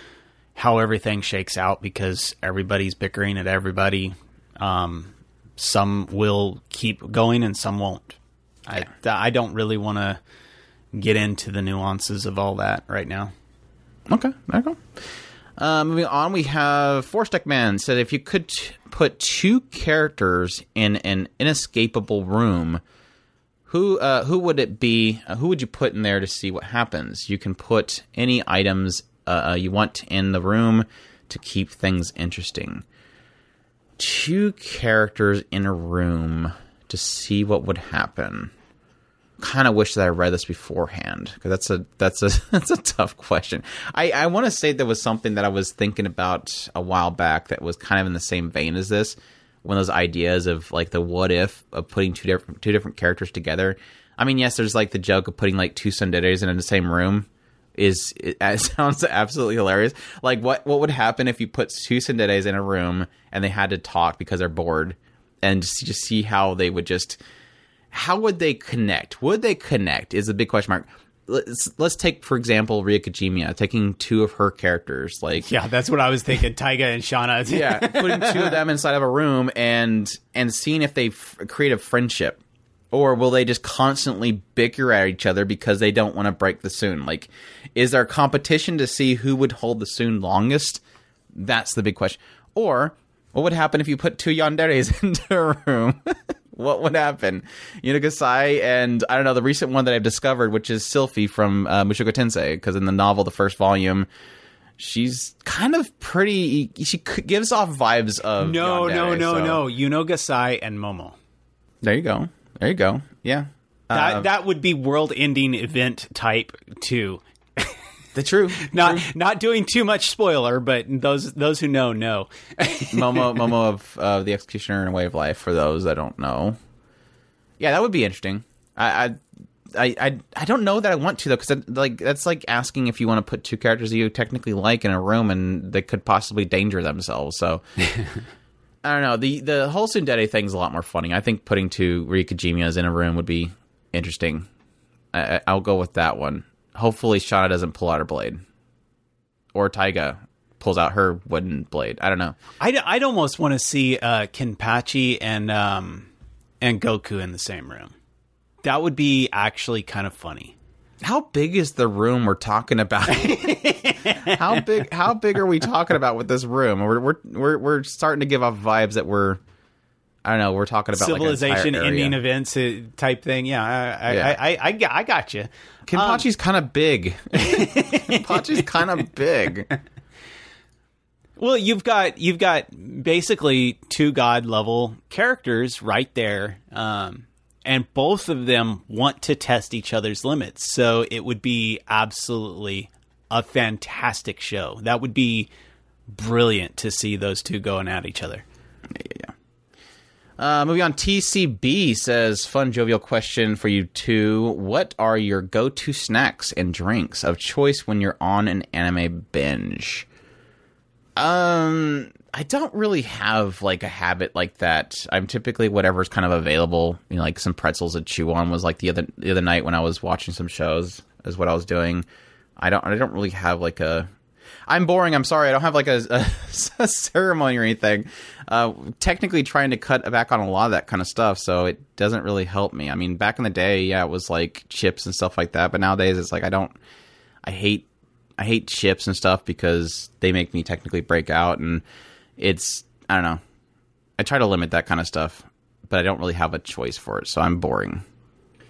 how everything shakes out, because everybody's bickering at everybody. Some will keep going and some won't. Yeah. I don't really want to get into the nuances of all that right now. Okay, there you go. Moving on, we have Forstack Man said, if you could put two characters in an inescapable room, who would it be? Who would you put in there to see what happens? You can put any items you want in the room to keep things interesting. Two characters in a room to see what would happen. Kind of wish that I read this beforehand, because that's a tough question. I want to say there was something that I was thinking about a while back that was kind of in the same vein as this. One of those ideas of like the what if of putting two different characters together. I mean, yes, there's like the joke of putting like two Sunderes in the same room. It sounds absolutely hilarious. Like what would happen if you put two Senderes in a room and they had to talk because they're bored, and just see how they would how would they connect? Would they connect is the big question mark. Let's take, for example, Ria Kajimiya, taking two of her characters. Like, yeah, that's what I was thinking. Taiga and Shauna. Yeah, putting two of them inside of a room and seeing if they create a friendship, or will they just constantly bicker at each other because they don't want to break the soon? Like, is there competition to see who would hold the soon longest? That's the big question. Or what would happen if you put two Yanderes into a room? What would happen? Yunagasai and, I don't know, the recent one that I've discovered, which is Sylphie from Mushoku Tensei, because in the novel, the first volume, she's kind of pretty... She gives off vibes of Yandere, no. Yunagasai and Momo. There you go. Yeah. That would be world-ending event type 2. Not doing too much spoiler, but those who know. Momo of the Executioner and Way of Life, for those that don't know. Yeah, that would be interesting. I don't know that I want to, though, because that's like asking if you want to put two characters that you technically like in a room and they could possibly danger themselves, so... I don't know. The whole Tsundere thing's a lot more funny. I think putting two Rikijimias in a room would be interesting. I'll go with that one. Hopefully Shauna doesn't pull out her blade. Or Taiga pulls out her wooden blade. I don't know. I'd almost want to see Kenpachi and Goku in the same room. That would be actually kind of funny. How big is the room we're talking about? How big are we talking about with this room? We're starting to give off vibes that we're, I don't know, we're talking about civilization, like ending events type thing. Yeah, I got you. Kenpachi's kind of big. Kenpachi's kind of big. Well, you've got basically two god level characters right there. And both of them want to test each other's limits. So it would be absolutely a fantastic show. That would be brilliant to see those two going at each other. Yeah. Moving on, TCB says, fun, jovial question for you two. What are your go-to snacks and drinks of choice when you're on an anime binge? I don't really have, like, a habit like that. I'm typically whatever's kind of available. You know, like some pretzels to chew on was like the other night when I was watching some shows is what I was doing. I don't really have like a... I'm boring. I'm sorry. I don't have like a ceremony or anything. Technically trying to cut back on a lot of that kind of stuff, so it doesn't really help me. I mean, back in the day, yeah, it was like chips and stuff like that. But nowadays, it's like I hate chips and stuff because they make me technically break out and... I don't know. I try to limit that kind of stuff, but I don't really have a choice for it, so I'm boring.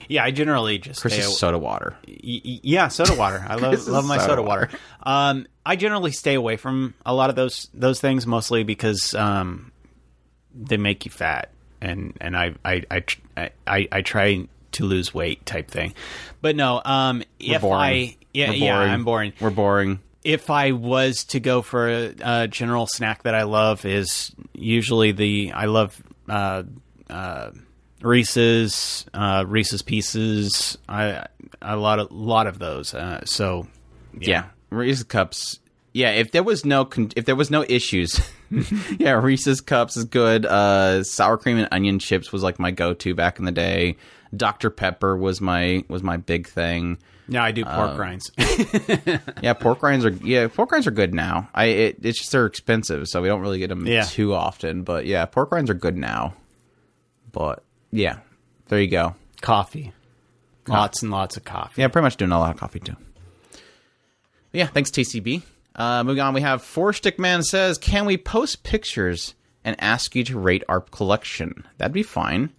Yeah, I generally just... soda water. Yeah, soda water. I love my soda water. I generally stay away from a lot of those things, mostly because they make you fat, and I try to lose weight type thing. But no, I'm boring. We're boring. If I was to go for a general snack that I love is usually Reese's, Reese's Pieces, a lot of those. So yeah, Reese's Cups. Yeah, if there was no issues, yeah, Reese's Cups is good. Sour cream and onion chips was like my go-to back in the day. Dr. Pepper was my big thing. No, I do pork rinds. Yeah, pork rinds are good now. It's just they're expensive, so we don't really get them too often. But yeah, pork rinds are good now. But yeah, there you go. Coffee. Lots and lots of coffee. Yeah, pretty much doing a lot of coffee too. But yeah, thanks TCB. Moving on, we have Four Stick Man says, "Can we post pictures and ask you to rate our collection? That'd be fine."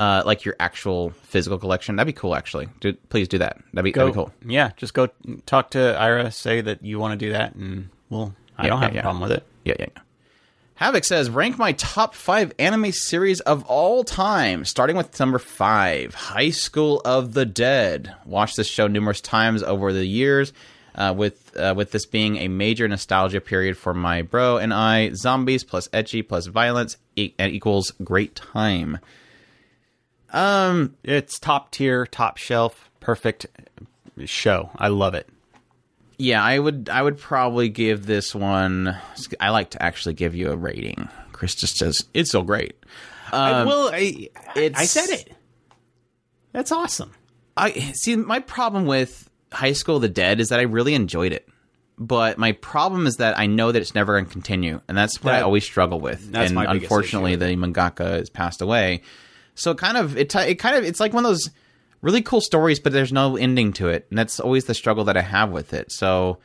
Like your actual physical collection. That'd be cool, actually. Please do that. That'd be cool. Yeah, just go talk to Ira, say that you want to do that, and I don't have a problem with it. Yeah. Havoc says, rank my top 5 anime series of all time, starting with number 5, High School of the Dead. Watched this show numerous times over the years, with this being a major nostalgia period for my bro and I. Zombies plus ecchi plus violence equals great time. It's top tier, top shelf, perfect show. I love it. Yeah, I would probably give this one... I like to actually give you a rating. Chris just says, it's so great. I said it. That's awesome. My problem with High School of the Dead is that I really enjoyed it. But my problem is that I know that it's never going to continue. And that's what I always struggle with. That's my biggest issue. Unfortunately, the mangaka has passed away. So it's like one of those really cool stories, but there's no ending to it. And that's always the struggle that I have with it. So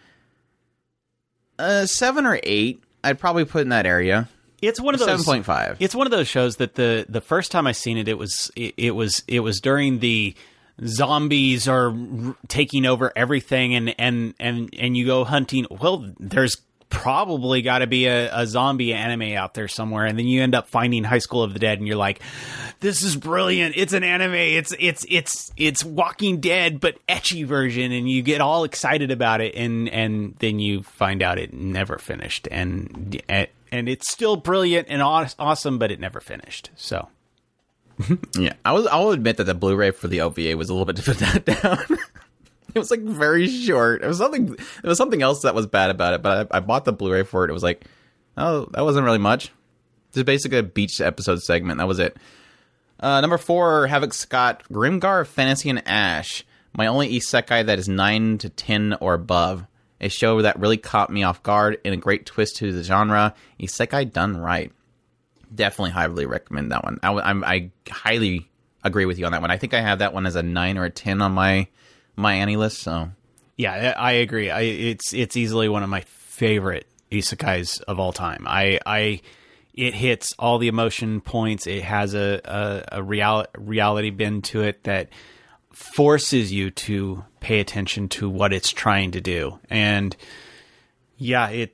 7 or 8, I'd probably put in that area. It's one of those 7.5. It's one of those shows that the first time I seen it, it was during the zombies are taking over everything and you go hunting. Well, there's probably got to be a zombie anime out there somewhere, and then you end up finding High School of the Dead and you're like, this is brilliant, it's an anime, it's Walking Dead but ecchi version, and you get all excited about it, and then you find out it never finished, and it's still brilliant and awesome, but it never finished. So yeah, I'll admit that the Blu-ray for the OVA was a little bit to put that down. It was like very short. It was something else that was bad about it, but I bought the Blu-ray for it. It was like, oh, that wasn't really much. Just basically a beach episode segment. That was it. Number 4, Havoc Scott, Grimgar, Fantasy, and Ash. My only isekai that is 9 to 10 or above. A show that really caught me off guard and a great twist to the genre. Isekai done right. Definitely highly recommend that one. I highly agree with you on that one. I think I have that one as a 9 or a 10 on my Annie list. So yeah, I agree. It's easily one of my favorite isekais of all time. It hits all the emotion points. It has a reality bend to it that forces you to pay attention to what it's trying to do. And yeah,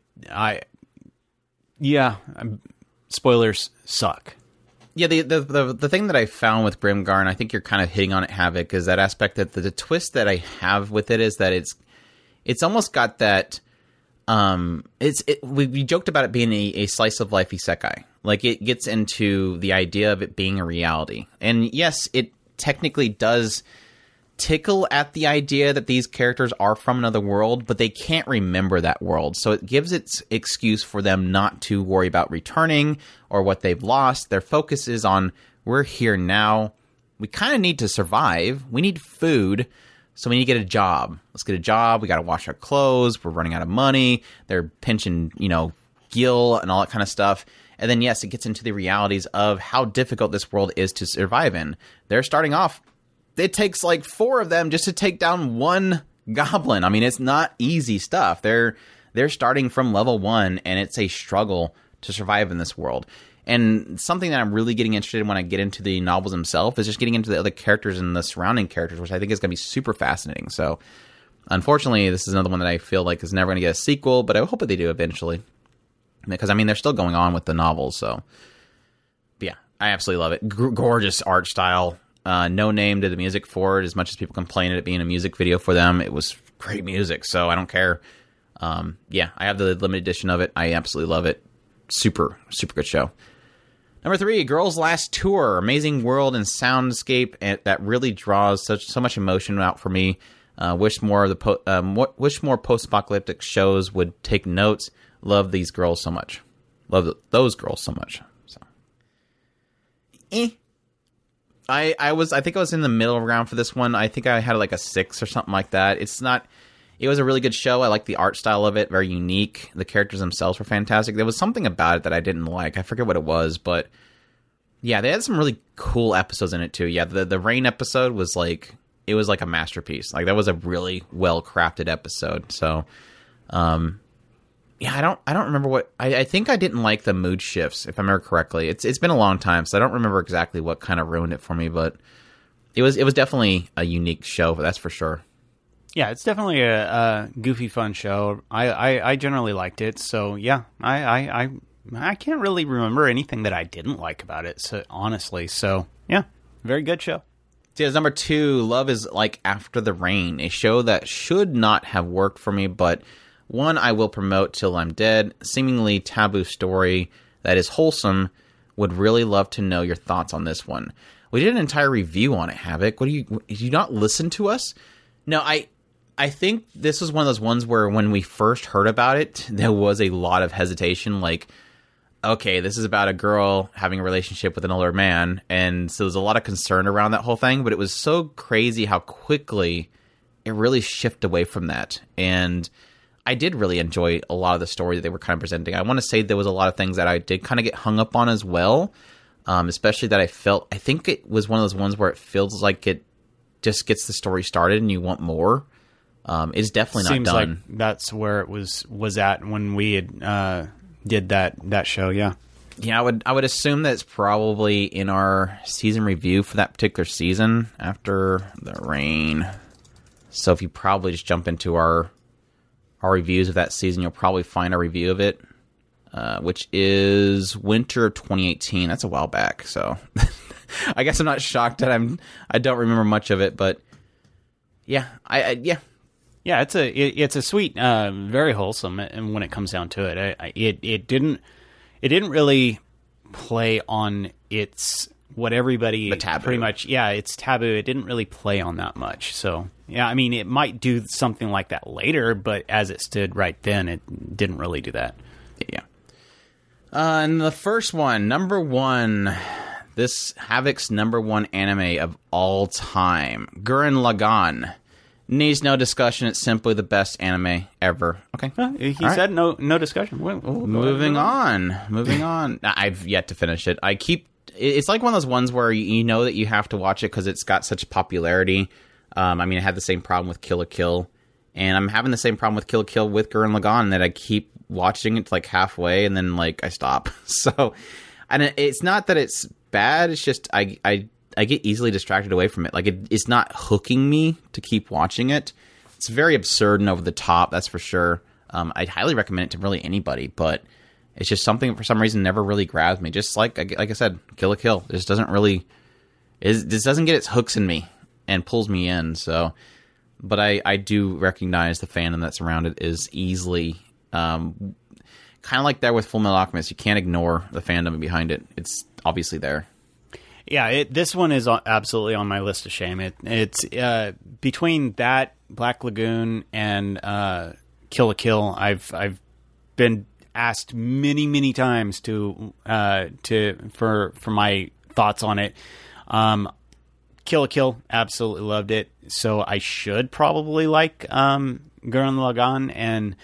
spoilers suck. Yeah, the thing that I found with Grimgar, and I think you're kind of hitting on it, Havoc, is that aspect that the twist that I have with it is that it's almost got that. We joked about it being a slice of life isekai. Like, it gets into the idea of it being a reality. And yes, it technically does tickle at the idea that these characters are from another world, but they can't remember that world. So it gives its excuse for them not to worry about returning or what they've lost. Their focus is on, we're here now. We kind of need to survive. We need food. So we need to get a job. Let's get a job. We got to wash our clothes. We're running out of money. They're pinching, Gil and all that kind of stuff. And then, yes, it gets into the realities of how difficult this world is to survive in. They're starting off. It takes like 4 of them just to take down 1 goblin. I mean, it's not easy stuff. They're starting from level 1, and it's a struggle to survive in this world. And something that I'm really getting interested in when I get into the novels themselves is just getting into the other characters and the surrounding characters, which I think is going to be super fascinating. So, unfortunately, this is another one that I feel like is never going to get a sequel, but I hope that they do eventually. Because, I mean, they're still going on with the novels, so. But yeah, I absolutely love it. Gorgeous art style. No Name did the music for it, as much as people complained at it being a music video for them. It was great music, so I don't care. Yeah, I have the limited edition of it. I absolutely love it. Super, super good show. Number 3, Girls Last Tour. Amazing world and soundscape that really draws so much emotion out for me. Wish more post-apocalyptic shows would take notes. Love these girls so much. Love those girls so much. So, I think I was in the middle ground for this one. I think I had like a 6 or something like that. It's not. It was a really good show. I like the art style of it. Very unique. The characters themselves were fantastic. There was something about it that I didn't like. I forget what it was, but yeah, they had some really cool episodes in it too. Yeah, the rain episode was like, it was like a masterpiece. Like, that was a really well crafted episode. So, yeah, I don't remember what I think I didn't like the mood shifts, if I remember correctly. It's been a long time, so I don't remember exactly what kind of ruined it for me, but it was definitely a unique show. That's for sure. Yeah, it's definitely a goofy, fun show. I generally liked it, so yeah, I can't really remember anything that I didn't like about it, so, honestly. So yeah, very good show. See, as number 2, Love is Like After the Rain, a show that should not have worked for me, but one I will promote till I'm dead. Seemingly taboo story that is wholesome. Would really love to know your thoughts on this one. We did an entire review on it, Havoc. Did you not listen to us? No, I think this was one of those ones where when we first heard about it, there was a lot of hesitation. Like, okay, this is about a girl having a relationship with an older man. And so there's a lot of concern around that whole thing. But it was so crazy how quickly it really shifted away from that. And I did really enjoy a lot of the story that they were kind of presenting. I want to say there was a lot of things that I did kind of get hung up on as well. Especially that I think it was one of those ones where it feels like it just gets the story started and you want more. It's definitely not done. Seems like that's where it was at when we had, did that show. Yeah. Yeah. I would assume that it's probably in our season review for that particular season after the rain. So if you probably just jump into our reviews of that season, you'll probably find a review of it, which is winter of 2018. That's a while back. So I guess I'm not shocked that I don't remember much of it, but yeah, yeah. It's a sweet, very wholesome. And when it comes down to it, it didn't really play on its what everybody pretty much. Yeah, it's taboo. It didn't really play on that much. So yeah, I mean, it might do something like that later, but as it stood right then, it didn't really do that. Yeah. And the first one, number 1. This Havoc's number 1 anime of all time, Gurren Lagann. Needs no discussion. It's simply the best anime ever. Okay. He all said right. no discussion. We'll moving on. Moving on. I've yet to finish it. I keep... It's like one of those ones where you know that you have to watch it because it's got such popularity. I mean, I had the same problem with Kill la Kill. And I'm having the same problem with Kill la Kill with Gurren Lagann, that I keep watching it like halfway and then like I stop. So... And it's not that it's bad. It's just I get easily distracted away from it. Like it's not hooking me to keep watching it. It's very absurd and over the top, that's for sure. I'd highly recommend it to really anybody, but it's just something for some reason never really grabs me. Just like I said, Kill la Kill. It just doesn't really. This doesn't get its hooks in me and pulls me in. So, but I do recognize the fandom that's around it is easily. Kind of like that with Fullmetal Alchemist, you can't ignore the fandom behind it. It's obviously there. Yeah, this one is absolutely on my list of shame. It's between that, Black Lagoon, and Kill la Kill. I've been asked many times for my thoughts on it. Kill la Kill, absolutely loved it. So I should probably like Gurren Lagann and.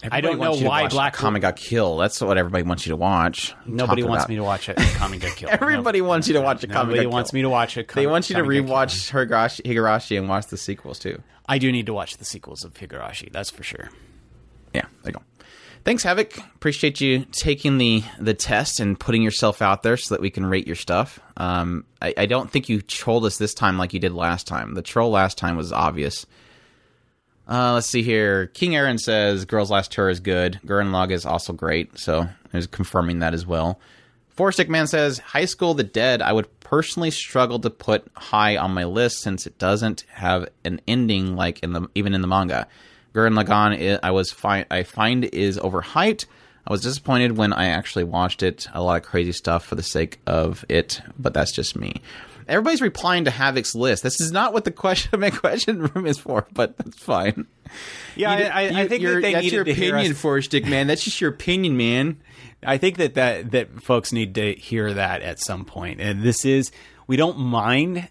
Everybody I don't know why Black Comet got killed. That's what everybody wants you to watch. Nobody wants me to watch it. Comet got killed. Everybody wants you to watch a Comet. Nobody wants me to watch it. They want you to rewatch Higurashi and watch the sequels too. I do need to watch the sequels of Higurashi. That's for sure. Yeah, there you go. Thanks, Havoc. Appreciate you taking the test and putting yourself out there so that we can rate your stuff. I don't think you trolled us this time like you did last time. The troll last time was obvious. Let's see here. King Aaron says Girls Last Tour is good. Gurren Lagann is also great. So he's confirming that as well. Four Stick Man says High School of the Dead. I would personally struggle to put high on my list since it doesn't have an ending like even in the manga. Gurren Lagann I find is overhyped. I was disappointed when I actually watched it. A lot of crazy stuff for the sake of it, but that's just me. Everybody's replying to Havoc's list. This is not what the question room is for, but that's fine. Yeah, I think that that's your opinion, Four Stick Man. That's just your opinion, man. I think that folks need to hear that at some point. And this is, we don't mind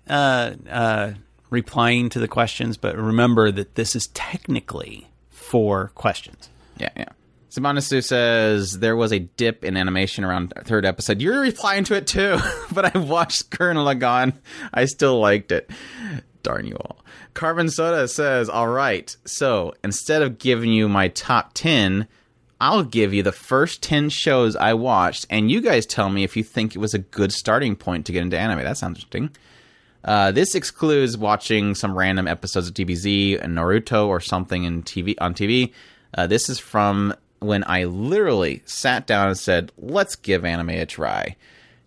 replying to the questions, but remember that this is technically for questions. Yeah. Simanasu says, there was a dip in animation around the third episode. You're replying to it too, but I watched Gurren Lagann. I still liked it. Darn you all. Carbon Soda says, all right, so instead of giving you my top 10, I'll give you the first 10 shows I watched, and you guys tell me if you think it was a good starting point to get into anime. That sounds interesting. This excludes watching some random episodes of DBZ and Naruto or something on TV. This is from... when I literally sat down and said, let's give anime a try.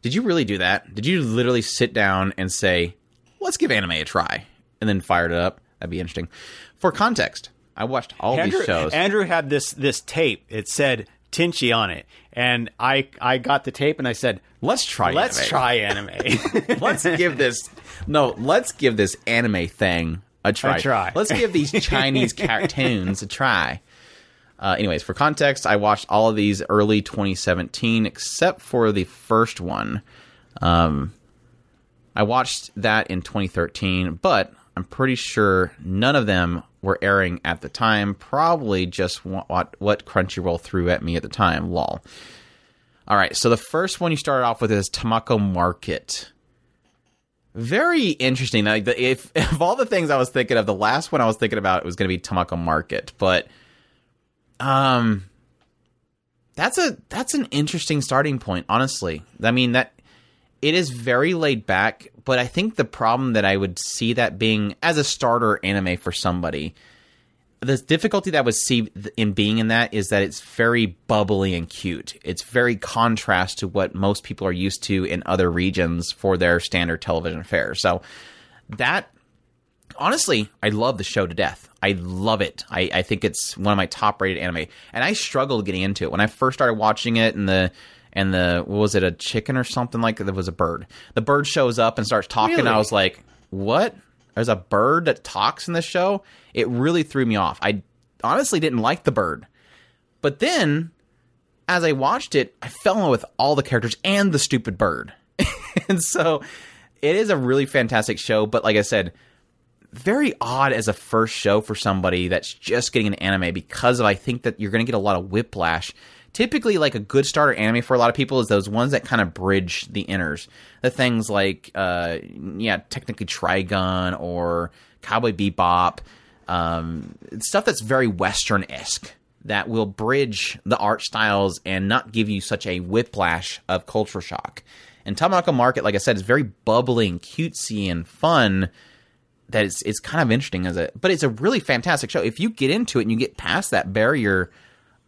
Did you really do that? Did you literally sit down and say, let's give anime a try? And then fired it up? That'd be interesting. For context, I watched all these shows. Andrew had this tape. It said Tenchi on it. And I got the tape and I said, let's try anime. Let's give this anime thing a try. Let's give these Chinese cartoons a try. Anyways, for context, I watched all of these early 2017, except for the first one. I watched that in 2013, but I'm pretty sure none of them were airing at the time. Probably just what Crunchyroll threw at me at the time. Lol. All right, so the first one you started off with is Tamako Market. Very interesting. Like, if all the things I was thinking of, the last one I was thinking about, it was going to be Tamako Market, but... that's an interesting starting point, honestly. I mean, that it is very laid back, but I think the problem that I would see that being as a starter anime for somebody, the difficulty that I would see in being in that is that it's very bubbly and cute. It's very contrast to what most people are used to in other regions for their standard television fare. So that, honestly, I love the show to death. I love it. I think it's one of my top-rated anime, and I struggled getting into it when I first started watching it. And the what was it, a chicken or something like that? There was a bird. The bird shows up and starts talking. Really? I was like, "What? There's a bird that talks in this show?" It really threw me off. I honestly didn't like the bird, but then as I watched it, I fell in love with all the characters and the stupid bird. And so, it is a really fantastic show. But like I said. very odd as a first show for somebody that's just getting an anime, because of, I think that you're going to get a lot of whiplash. Typically, like, a good starter anime for a lot of people is those ones that kind of bridge the inners. The things like, technically Trigun or Cowboy Bebop. Stuff that's very Western-esque that will bridge the art styles and not give you such a whiplash of culture shock. And Tamako Market, like I said, is very bubbling, cutesy, and fun. That it's kind of interesting, but it's a really fantastic show. If you get into it and you get past that barrier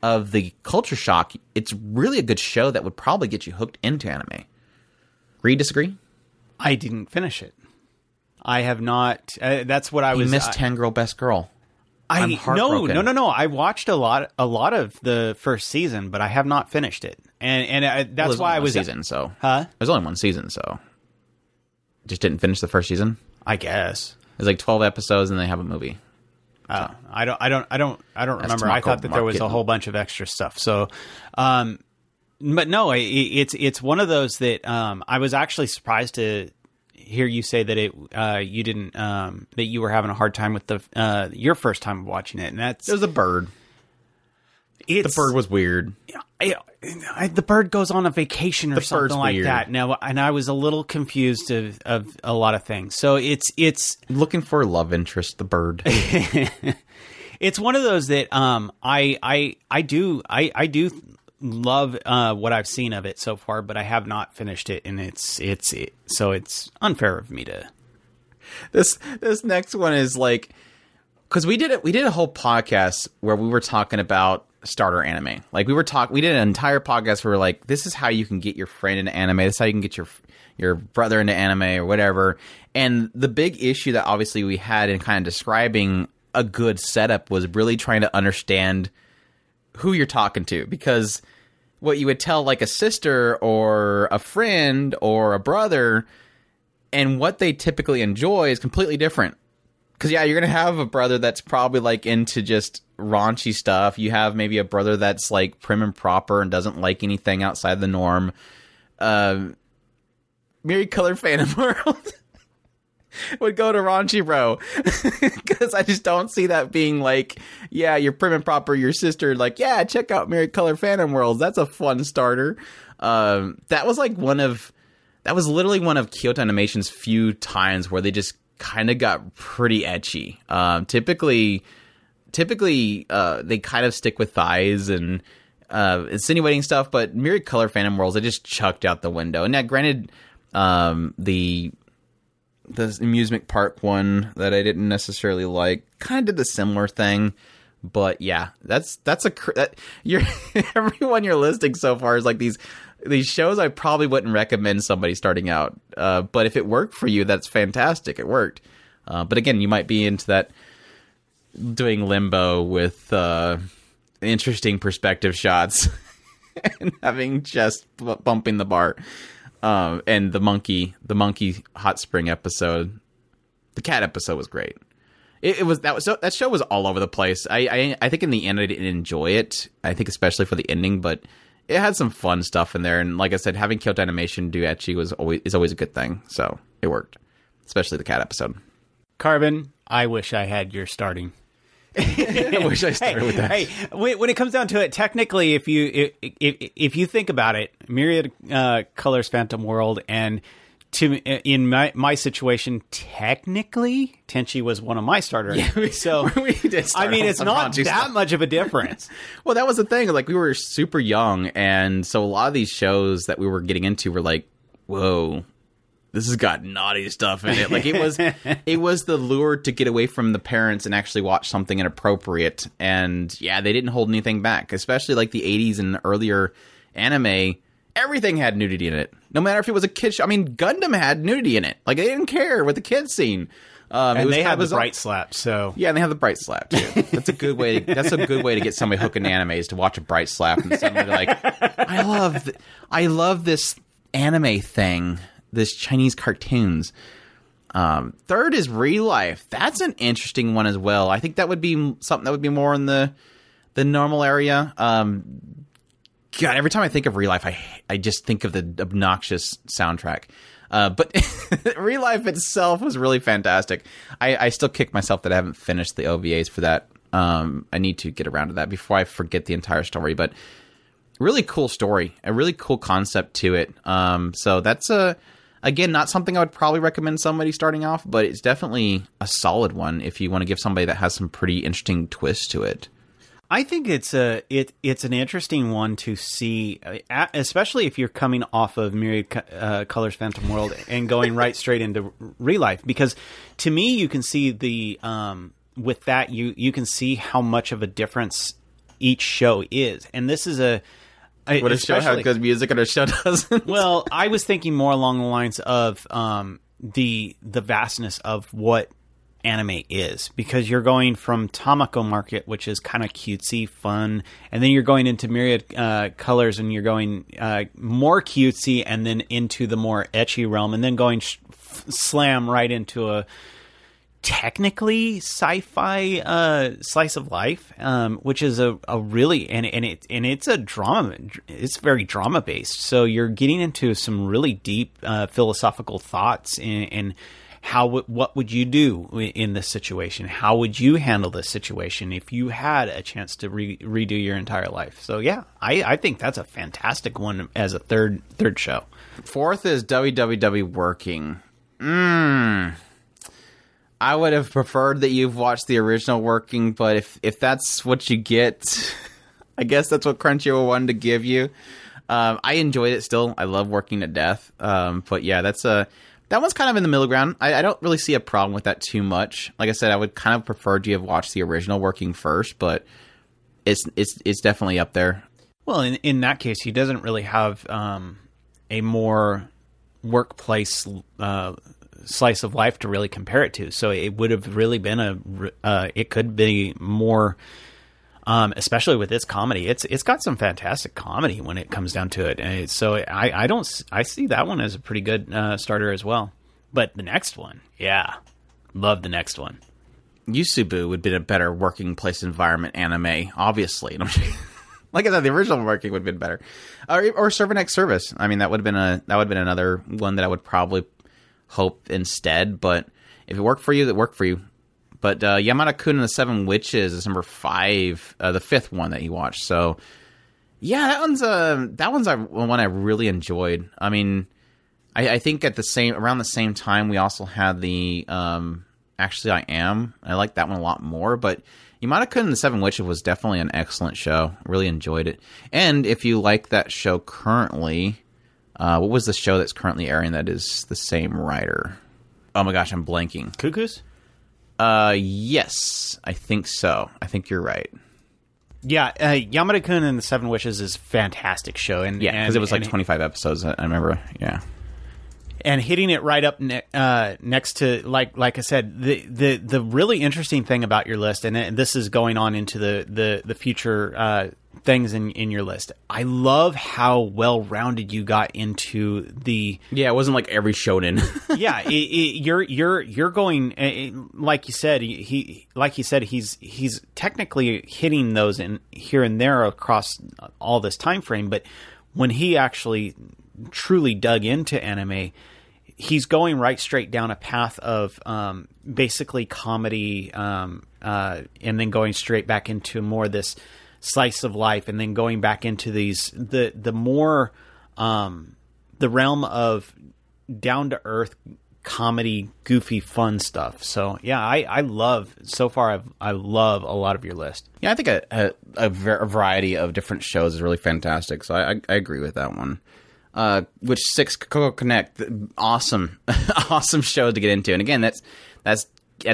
of the culture shock, it's really a good show that would probably get you hooked into anime. Agree, disagree? I didn't finish it. I have not. That's what I was. You missed 10 Girl Best Girl. I'm heartbroken. No. I watched a lot of the first season, but I have not finished it, and that's why I was. Season, so huh? There's only one season, so just didn't finish the first season. I guess it's like 12 episodes, and they have a movie. Oh, so. I don't remember. I thought that there was a whole bunch of extra stuff. So, but no, it's one of those that I was actually surprised to hear you say that it you didn't that you were having a hard time with the your first time watching it, and it was a bird. The bird was weird. The bird goes on a vacation or something like weird. That. Now, and I was a little confused of a lot of things. So it's looking for a love interest. The bird. It's one of those that I do love what I've seen of it so far, but I have not finished it, and so it's unfair of me to. This next one is like, because we did a whole podcast where we were talking about starter anime. Like we did an entire podcast where we were like, this is how you can get your friend into anime. This is how you can get your brother into anime or whatever. And the big issue that obviously we had in kind of describing a good setup was really trying to understand who you're talking to, because what you would tell like a sister or a friend or a brother and what they typically enjoy is completely different. Because, yeah, you're going to have a brother that's probably, like, into just raunchy stuff. You have maybe a brother that's, like, prim and proper and doesn't like anything outside the norm. Myriad Color Phantom World would go to raunchy bro. Because I just don't see that being, like, yeah, you're prim and proper. Your sister, like, yeah, check out Myriad Color Phantom World. That's a fun starter. That was literally one of Kyoto Animation's few times where they just kind of got pretty etchy. Typically, they kind of stick with thighs and insinuating stuff, but Myriad Color Phantom Worlds, they just chucked out the window. And now, granted, the amusement park one that I didn't necessarily like kind of did a similar thing, but yeah, everyone you're listing so far is like these shows I probably wouldn't recommend somebody starting out. But if it worked for you, that's fantastic. It worked. But again, you might be into that doing limbo with interesting perspective shots and having just bumping the bar. And the monkey hot spring episode. The cat episode was great. That show was all over the place. I think in the end I didn't enjoy it. I think especially for the ending, but it had some fun stuff in there, and like I said, having Kyoto Animation do etchy is always a good thing, so it worked. Especially the cat episode. Carbon, I wish I had your starting. I wish I started with that. Hey, when it comes down to it, technically, if you think about it, Myriad Colors Phantom World, and in my situation, technically, Tenchi was one of my starters. Yeah, it's not that much of a difference. Well, that was the thing. Like, we were super young, and so a lot of these shows that we were getting into were like, whoa, this has got naughty stuff in it. Like, it was the lure to get away from the parents and actually watch something inappropriate. And, yeah, they didn't hold anything back, especially, like, the 80s and earlier anime. Everything had nudity in it. No matter if it was a kid show. I mean, Gundam had nudity in it. Like, they didn't care what the kids seen. They had the bright slap, so... Yeah, and they had the bright slap, too. That's a good way to get somebody hooked in anime, is to watch a bright slap and suddenly they're like, I love this anime thing, this Chinese cartoons. Third is ReLife. That's an interesting one as well. I think that would be something that would be more in the normal area. God, every time I think of ReLife, I just think of the obnoxious soundtrack. But ReLife itself was really fantastic. I still kick myself that I haven't finished the OVAs for that. I need to get around to that before I forget the entire story. But really cool story, a really cool concept to it. So that's again, not something I would probably recommend somebody starting off, but it's definitely a solid one if you want to give somebody that has some pretty interesting twists to it. I think it's an interesting one to see, especially if you're coming off of Myriad Colors Phantom World and going right straight into ReLife, because to me you can see the with that you can see how much of a difference each show is, and this is would a show have good music and a show doesn't? Well, I was thinking more along the lines of the vastness of what anime is, because you're going from Tamako Market, which is kind of cutesy fun, and then you're going into Myriad Colors, and you're going more cutesy, and then into the more ecchi realm, and then going slam right into a technically sci-fi slice of life, which is a really and it's a drama. It's very drama based, so you're getting into some really deep philosophical thoughts and what would you do in this situation? How would you handle this situation if you had a chance to redo your entire life? So yeah, I think that's a fantastic one as a third show. Fourth is WWW Working. I would have preferred that you've watched the original Working, but if that's what you get, I guess that's what Crunchyroll wanted to give you. I enjoyed it still. I love Working to death. But yeah, that's that one's kind of in the middle ground. I don't really see a problem with that too much. Like I said, I would kind of prefer to have watched the original Working first, but it's definitely up there. Well, in that case, he doesn't really have a more workplace slice of life to really compare it to. So it would have really been it could be more. Especially with its comedy, it's got some fantastic comedy when it comes down to it. And so I see that one as a pretty good starter as well. But the next one, yeah, love the next one. Yusubu would be a better working place environment anime, obviously. Like I said, the original Working would have been better, or Servant X Service. I mean, that would have been another one that I would probably hope instead. But if it worked for you, that worked for you. But Yamada-kun and the Seven Witches is number 5, the 5th one that you watched. So, yeah, that one's one I really enjoyed. I mean, I think at around the same time we also had the Actually I Am. I like that one a lot more. But Yamada-kun and the Seven Witches was definitely an excellent show. Really enjoyed it. And if you like that show currently, what was the show that's currently airing that is the same writer? Oh my gosh, I'm blanking. Cuckoos? Yes, I think so. I think you're right. Yeah, Yamada-kun and the Seven Witches is a fantastic show. And, yeah, because it was 25 episodes, I remember, yeah. And hitting it right up next to, like I said, the really interesting thing about your list, and this is going on into the future things in your list, I love how well-rounded you got into the... Yeah, it wasn't like every shonen. Yeah, you're going... like you said, he's technically hitting those in here and there across all this time frame, but when he actually truly dug into anime, he's going right straight down a path of basically comedy and then going straight back into more this... slice of life, and then going back into the more the realm of down to earth comedy, goofy, fun stuff. So yeah, I love so far. I love a lot of your list. Yeah, I think a variety of different shows is really fantastic. So I agree with that one. Which 6, Kokoro Connect, awesome, awesome show to get into. And again, that's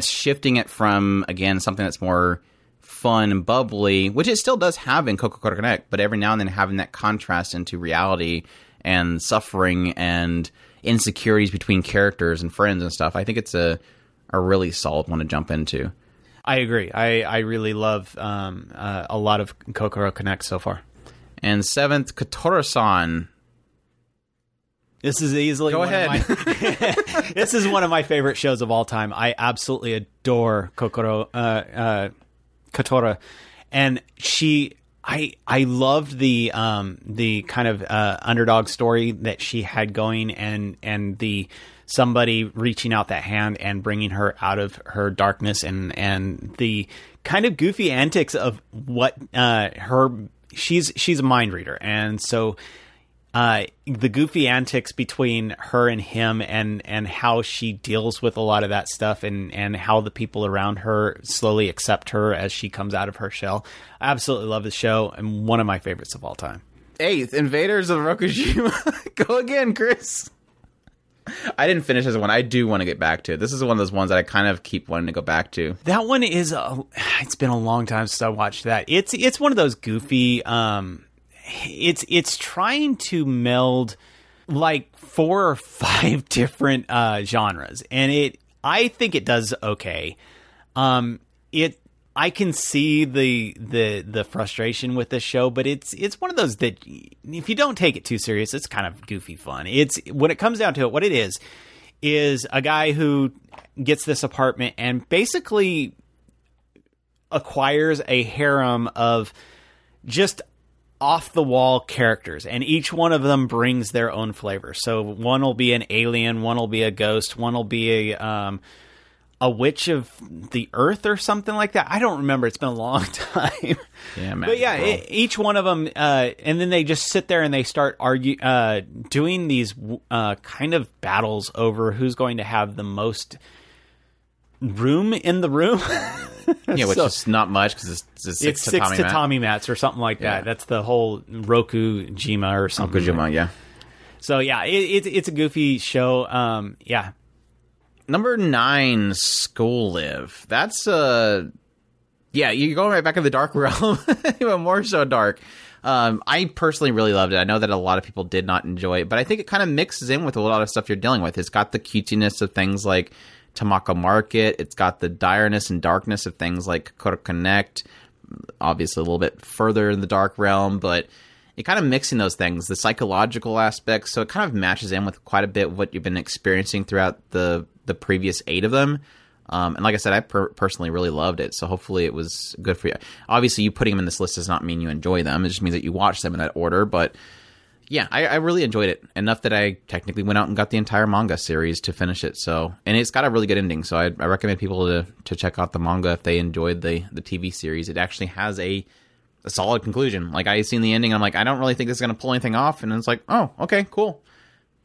shifting it from again something that's more fun and bubbly, which it still does have in Kokoro Connect, but every now and then having that contrast into reality and suffering and insecurities between characters and friends and stuff. I think it's a really solid one to jump into. I agree. I really love a lot of Kokoro Connect so far. And 7th, Kotoro-san. This is easily this is one of my favorite shows of all time. I absolutely adore Kokoro Kotora, and she I loved the kind of underdog story that she had going, and the somebody reaching out that hand and bringing her out of her darkness, and the kind of goofy antics of what she's a mind reader, and so the goofy antics between her and him, and how she deals with a lot of that stuff, and how the people around her slowly accept her as she comes out of her shell. I absolutely love the show, and one of my favorites of all time. 8th, Invaders of Rokushima. Go again, Chris. I didn't finish this one. I do want to get back to it. This is one of those ones that I kind of keep wanting to go back to. That one is... it's been a long time since I watched that. It's one of those goofy... It's trying to meld like 4 or 5 different genres, and I think it does okay. I can see the frustration with this show, but it's one of those that if you don't take it too serious, it's kind of goofy fun. It's when it comes down to it, what it is a guy who gets this apartment and basically acquires a harem of just off-the-wall characters, and each one of them brings their own flavor. So one will be an alien, one will be a ghost, one will be a witch of the earth or something like that. I don't remember. It's been a long time. Yeah, man. But yeah, each one of them, and then they just sit there and they start doing these kind of battles over who's going to have the most room in the room. Yeah, which is not much because it's six tatami mats or something like that. Yeah. That's the whole Rokujima or something. Rokujima, yeah. So yeah, it's a goofy show. Yeah. Number 9, School Live. That's yeah, you're going right back in the dark realm, even more so dark. I personally really loved it. I know that a lot of people did not enjoy it, but I think it kind of mixes in with a lot of stuff you're dealing with. It's got the cutiness of things like Tamako Market. It's got the direness and darkness of things like Kokoro Connect, obviously a little bit further in the dark realm, but it kind of mixing those things, the psychological aspects. So it kind of matches in with quite a bit of what you've been experiencing throughout the previous 8 of them. And like I said, I personally really loved it. So hopefully it was good for you. Obviously, you putting them in this list does not mean you enjoy them. It just means that you watch them in that order. But yeah, I really enjoyed it enough that I technically went out and got the entire manga series to finish it. So, and it's got a really good ending. So I recommend people to check out the manga if they enjoyed the TV series. It actually has a solid conclusion. Like, I seen the ending, and I'm like, I don't really think this is going to pull anything off. And it's like, oh, okay, cool.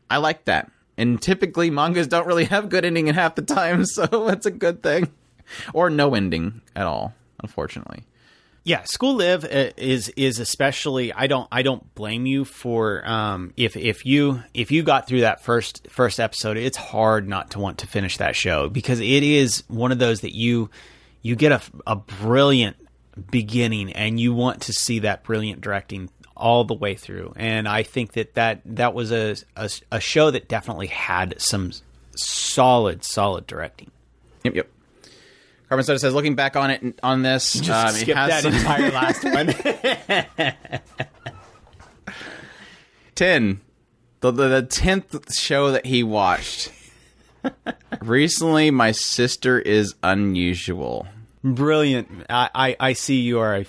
I like that. And typically mangas don't really have good ending in half the time. So that's a good thing. Or no ending at all, unfortunately. Yeah, School Live is especially. I don't blame you for if you got through that first episode. It's hard not to want to finish that show because it is one of those that you get a brilliant beginning and you want to see that brilliant directing all the way through. And I think that was a show that definitely had some solid directing. Yep. Carmen Soda says, looking back on it, on this, just skip that entire last one. 10, the 10th show that he watched recently. My Sister Is Unusual. Brilliant. I see you are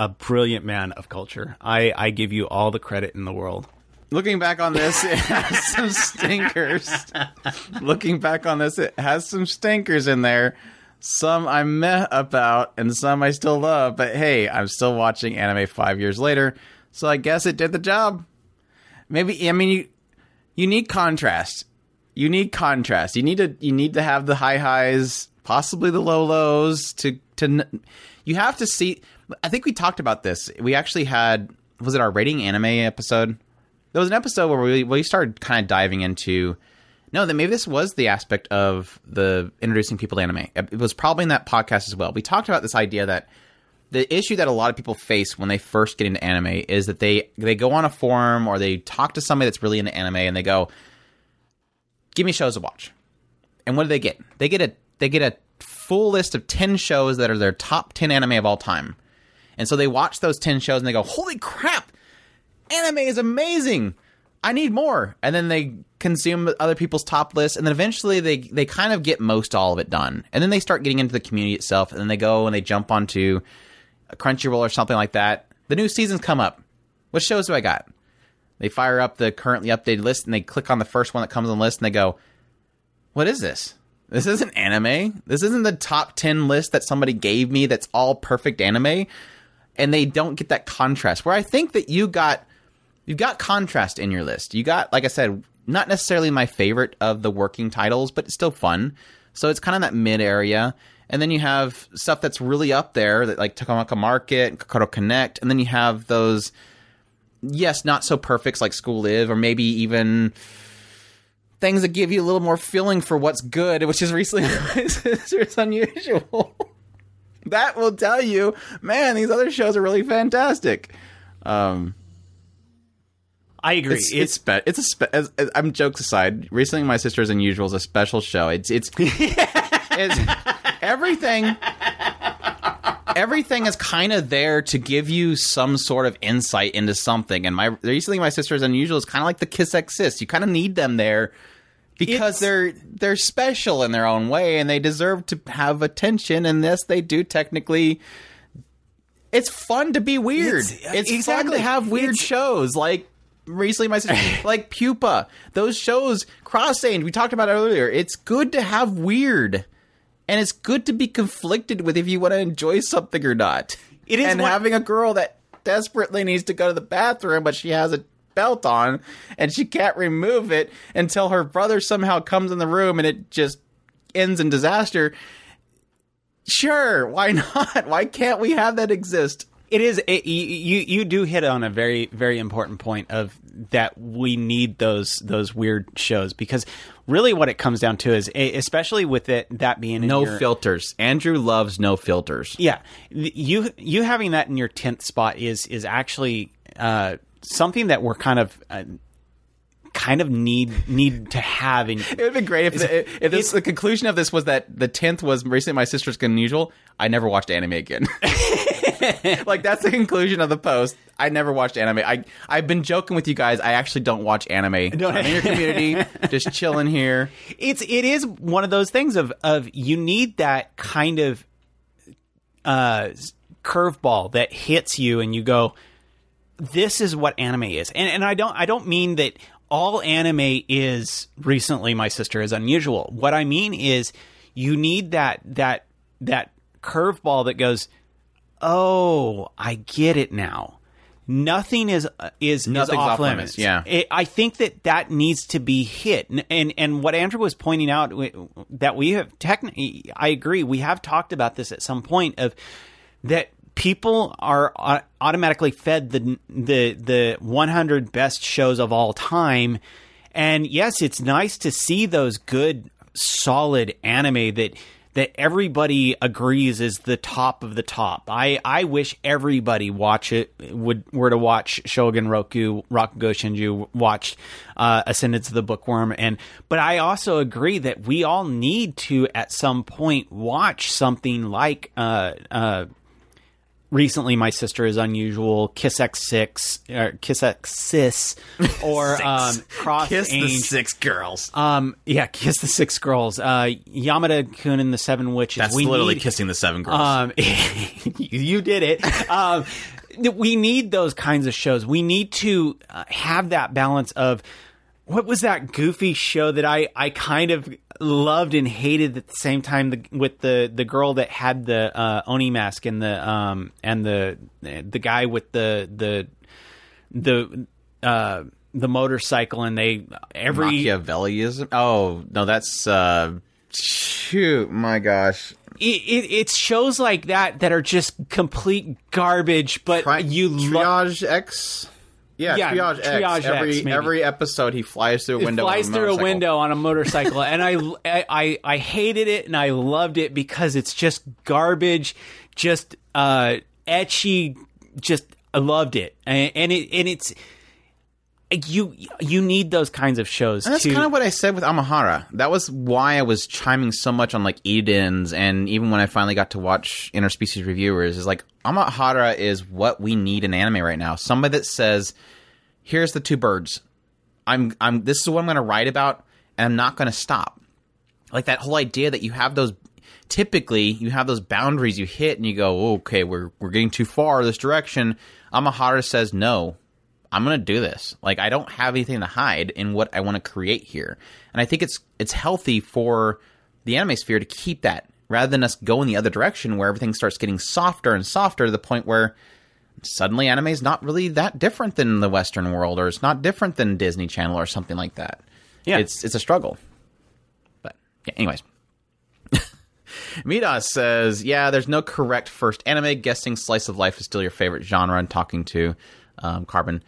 a brilliant man of culture. I give you all the credit in the world. Looking back on this, it has some stinkers. Looking back on this, it has some stinkers in there. Some I'm meh about, and some I still love, but hey, I'm still watching anime 5 years later, so I guess it did the job. Maybe, I mean, you need contrast. You need contrast. You need to have the high highs, possibly the low lows, you have to see. I think we talked about this. We actually had, was it our rating anime episode? There was an episode where we started kind of diving into... No, that maybe this was the aspect of the introducing people to anime. It was probably in that podcast as well. We talked about this idea that the issue that a lot of people face when they first get into anime is that they go on a forum or they talk to somebody that's really into anime and they go, give me shows to watch. And what do they get? They get a full list of 10 shows that are their top 10 anime of all time. And so they watch those 10 shows and they go, holy crap, anime is amazing. I need more. And then they consume other people's top lists, and then eventually they kind of get most all of it done. And then they start getting into the community itself, and then they go and they jump onto a Crunchyroll or something like that, The new season's come up. What shows do I got? They fire up the currently updated list, and they click on the first one that comes on the list, and they go, what is this? This isn't anime. This isn't the top 10 list that somebody gave me that's all perfect anime. And they don't get that contrast. Where I think that you've got contrast in your list. You got, like I said, not necessarily my favorite of the working titles, but it's still fun. So it's kind of that mid area. And then you have stuff that's really up there, that like Tamako Market and Kokoro Connect. And then you have those, yes, not so perfects like School Live, or maybe even things that give you a little more feeling for what's good, which is recently it's unusual. That will tell you, man, these other shows are really fantastic. I agree. I'm jokes aside. Recently, My Sister's Unusual is a special show. It's everything. Everything is kind of there to give you some sort of insight into something. And My Sister's Unusual is kind of like the Kiss X Sis. You kind of need them there because they're special in their own way, and they deserve to have attention. And yes, they do technically. It's fun to be weird. It's exactly. Fun to have weird shows like recently My Sister, like Pupa. Those shows, Cross-Stained, we talked about it earlier. It's good to have weird. And it's good to be conflicted with if you want to enjoy something or not. It is, and having a girl that desperately needs to go to the bathroom, but she has a belt on, and she can't remove it until her brother somehow comes in the room, and it just ends in disaster. Sure, why not? Why can't we have that exist? It is. You do hit on a very, very important point of that we need those weird shows, because really what it comes down to is, especially with it that being in no filters. Andrew loves no filters. Yeah, you having that in your 10th spot is actually something that we're kind of need to have. In it would be great if the conclusion of this was that the 10th was recently My Sister's Unusual. I never watched anime again. Like, that's the conclusion of the post. I never watched anime. I've been joking with you guys. I actually don't watch anime. I'm in your community, just chilling here. It is one of those things of you need that kind of curveball that hits you, and you go, "This is what anime is." And I don't mean that all anime is recently My Sister is Unusual. What I mean is you need that curveball that goes, oh, I get it now. Nothing is off limits. Yeah, I think that needs to be hit. And what Andrew was pointing out, that we have technically, I agree. We have talked about this at some point, of that people are automatically fed the 100 best shows of all time. And yes, it's nice to see those good, solid anime that everybody agrees is the top of the top. I wish everybody were to watch Shogun Roku, Rakugo Shinju, watched Ascendance of the Bookworm, but I also agree that we all need to at some point watch something like recently My Sister is Unusual, Kiss X Sis, or Cross Kiss Angel. Kiss the Six Girls. Yeah, Kiss the Six Girls. Yamada-kun and the Seven Witches. That's kissing the seven girls. You did it. We need those kinds of shows. We need to have that balance of, what was that goofy show that I kind of loved and hated at the same time, with the girl that had the Oni mask, and the guy with the motorcycle, and Machiavellianism? Oh no, that's shoot, my gosh. It's shows like that are just complete garbage, but Triage X. Yeah, Triage X. Every episode he flies through a window. On a motorcycle, and I hated it, and I loved it because it's just garbage, just etchy. Just I loved it, and it's you need those kinds of shows. And that's kind of what I said with Amahara. That was why I was chiming so much on like Eden's, and even when I finally got to watch Interspecies Reviewers, is like, Amahara is what we need in anime right now. Somebody that says, "Here's the two birds. This is what I'm going to write about, and I'm not going to stop." Like that whole idea that you have those typically you have those boundaries you hit and you go, okay, we're getting too far this direction. Amahara says, no, I'm going to do this. Like, I don't have anything to hide in what I want to create here. And I think it's healthy for the anime sphere to keep that rather than us go in the other direction where everything starts getting softer and softer to the point where suddenly anime is not really that different than the Western world, or it's not different than Disney Channel or something like that. Yeah. It's a struggle. But yeah, anyways. Midas says, yeah, there's no correct first anime. Guessing slice of life is still your favorite genre. And talking to Carbon.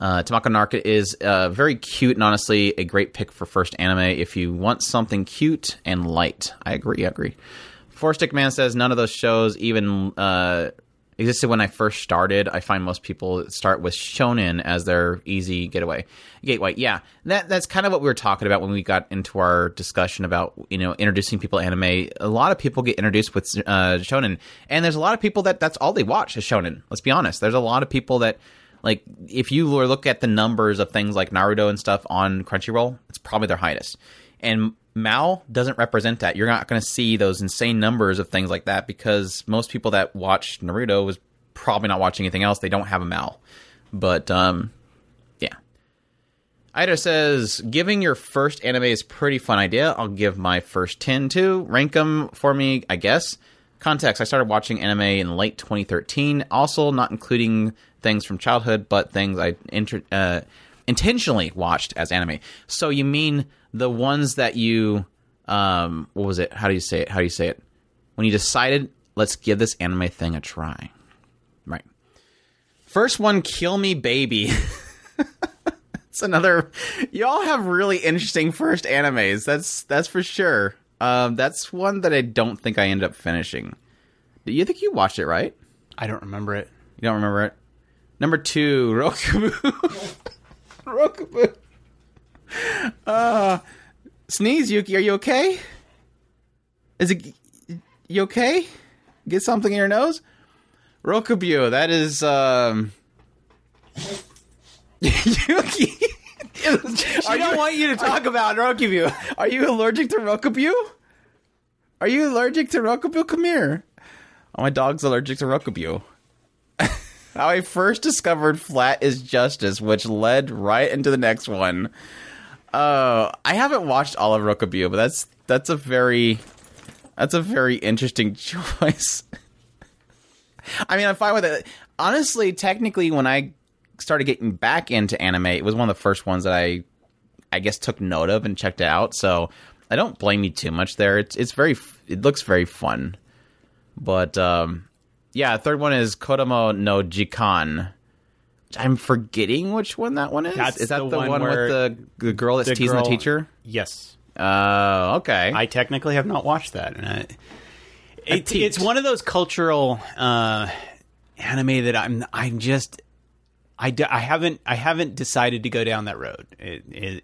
Tamako Market is very cute and honestly a great pick for first anime if you want something cute and light. I agree. Four Stick Man says, none of those shows even existed when I first started. I find most people start with shonen as their easy gateway. Yeah, that's kind of what we were talking about when we got into our discussion about, you know, introducing people to anime. A lot of people get introduced with shonen, and there's a lot of people that's all they watch is shonen. Let's be honest. There's a lot of people that, like, if you look at the numbers of things like Naruto and stuff on Crunchyroll, it's probably their highest. And MAL doesn't represent that. You're not going to see those insane numbers of things like that because most people that watch Naruto was probably not watching anything else. They don't have a MAL. But, yeah. Ida says, giving your first anime is a pretty fun idea. I'll give my first 10 too. Rank them for me, I guess. Context, I started watching anime in late 2013. Also, not including things from childhood, but things I intentionally watched as anime. So you mean the ones that you, How do you say it? When you decided, let's give this anime thing a try. Right. First one, Kill Me Baby. It's another, y'all have really interesting first animes. That's for sure. That's one that I don't think I ended up finishing. Do you think you watched it, right? I don't remember it. You don't remember it? Number 2, Rokubu. Rokubu. Sneeze, Yuki, are you okay? Is it you okay? Get something in your nose? Rokubu, that is Yuki. I don't want you to talk about Rokubu. Are you allergic to Rokubu? Are you allergic to Rokubu? Come here. Oh, my dog's allergic to Rokubu. How I first discovered Flat is Justice, which led right into the next one. I haven't watched all of Rokubu, but that's a very interesting choice. I mean, I'm fine with it. Honestly, technically, when I started getting back into anime, it was one of the first ones that I guess took note of and checked it out. So I don't blame you too much there. It looks very fun, but yeah. Third one is Kodomo no Jikan. I'm forgetting which one that one is. Is that the one with the girl that's teasing the teacher? Yes. Okay. I technically have not watched that. And it's one of those cultural anime that I haven't decided to go down that road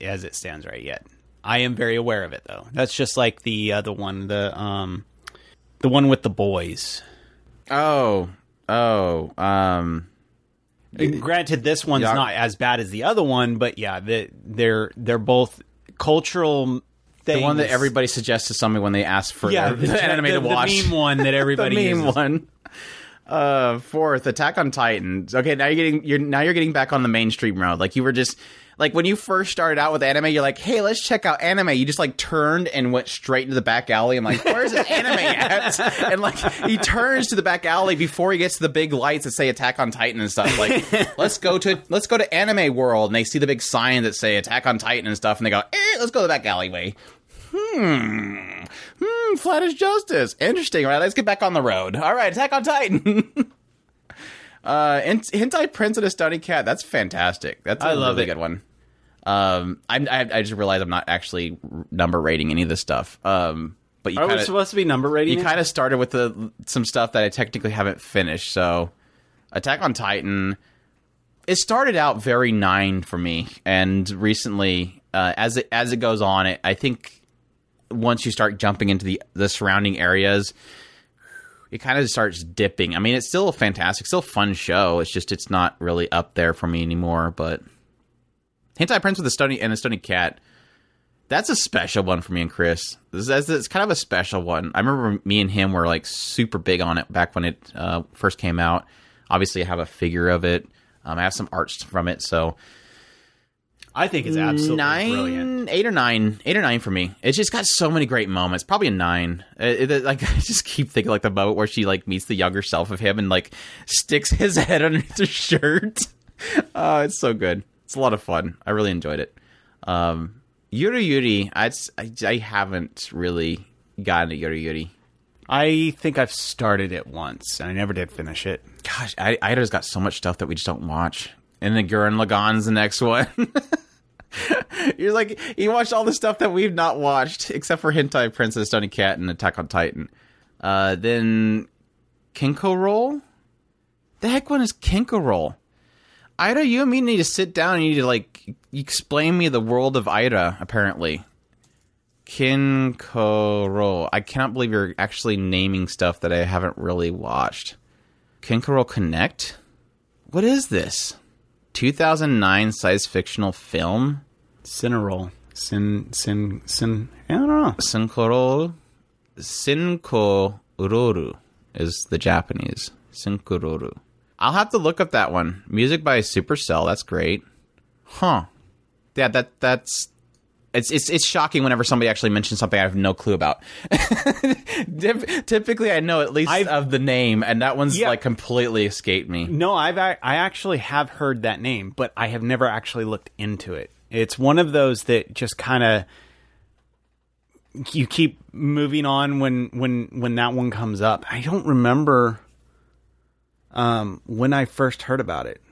as it stands right yet. I am very aware of it though. That's just like the one with the boys. Granted, this one's not as bad as the other one, but yeah, they're both cultural things. The one that everybody suggests to somebody when they ask for the anime to watch. The meme one that everybody uses. Fourth, Attack on Titan. Okay, now you're getting back on the mainstream road. Like you were just like when you first started out with anime, you're like, hey, let's check out anime. You just like turned and went straight into the back alley. I'm like, where's this anime at? And like he turns to the back alley before he gets to the big lights that say Attack on Titan and stuff. Like let's go to Anime World, and they see the big sign that say Attack on Titan and stuff, and they go, let's go to the back alleyway. Flat is Justice. Interesting, right? Let's get back on the road. All right, Attack on Titan. Hentai Prince and a Stunning Cat. That's fantastic. That's a really good one. I just realized I'm not actually number rating any of this stuff. But you are we supposed to be number rating? You kind of started with some stuff that I technically haven't finished. So, Attack on Titan. It started out very 9 for me, and recently, as it goes on, I think. Once you start jumping into the surrounding areas, it kind of starts dipping. I mean, it's still a fantastic, still fun show. It's just, it's not really up there for me anymore, but Hentai Prince with a Stunning Cat. That's a special one for me and Chris. It's kind of a special one. I remember me and him were like super big on it back when it first came out. Obviously, I have a figure of it. I have some arts from it, so I think it's absolutely brilliant. 8 or 9 for me. It's just got so many great moments. Probably a 9. I just keep thinking like the moment where she like meets the younger self of him and like sticks his head underneath her shirt. Oh, it's so good. It's a lot of fun. I really enjoyed it. Yuri, I haven't really gotten to Yuri. I think I've started it once, and I never did finish it. Gosh, Ida's got so much stuff that we just don't watch. And then Gurren Lagann's the next one. You're like, you watched all the stuff that we've not watched, except for Hentai Princess, Stony Cat, and Attack on Titan. Then Kenko Roll? The heck one is Kenko Roll? Ida, you and me need to sit down and you need to, like, explain me the world of Ida, apparently. Kinkoro. I cannot believe you're actually naming stuff that I haven't really watched. Kokoro Connect? What is this? 2009 science fictional film? Cineroll. I don't know. Sinkorol. Sinkororu is the Japanese. Sinkororu. I'll have to look up that one. Music by Supercell. That's great. Huh. Yeah, that's... It's shocking whenever somebody actually mentions something I have no clue about. Typically, I know at least of the name, and that one's like completely escaped me. No, I actually have heard that name, but I have never actually looked into it. It's one of those that just kind of you keep moving on when that one comes up. I don't remember when I first heard about it.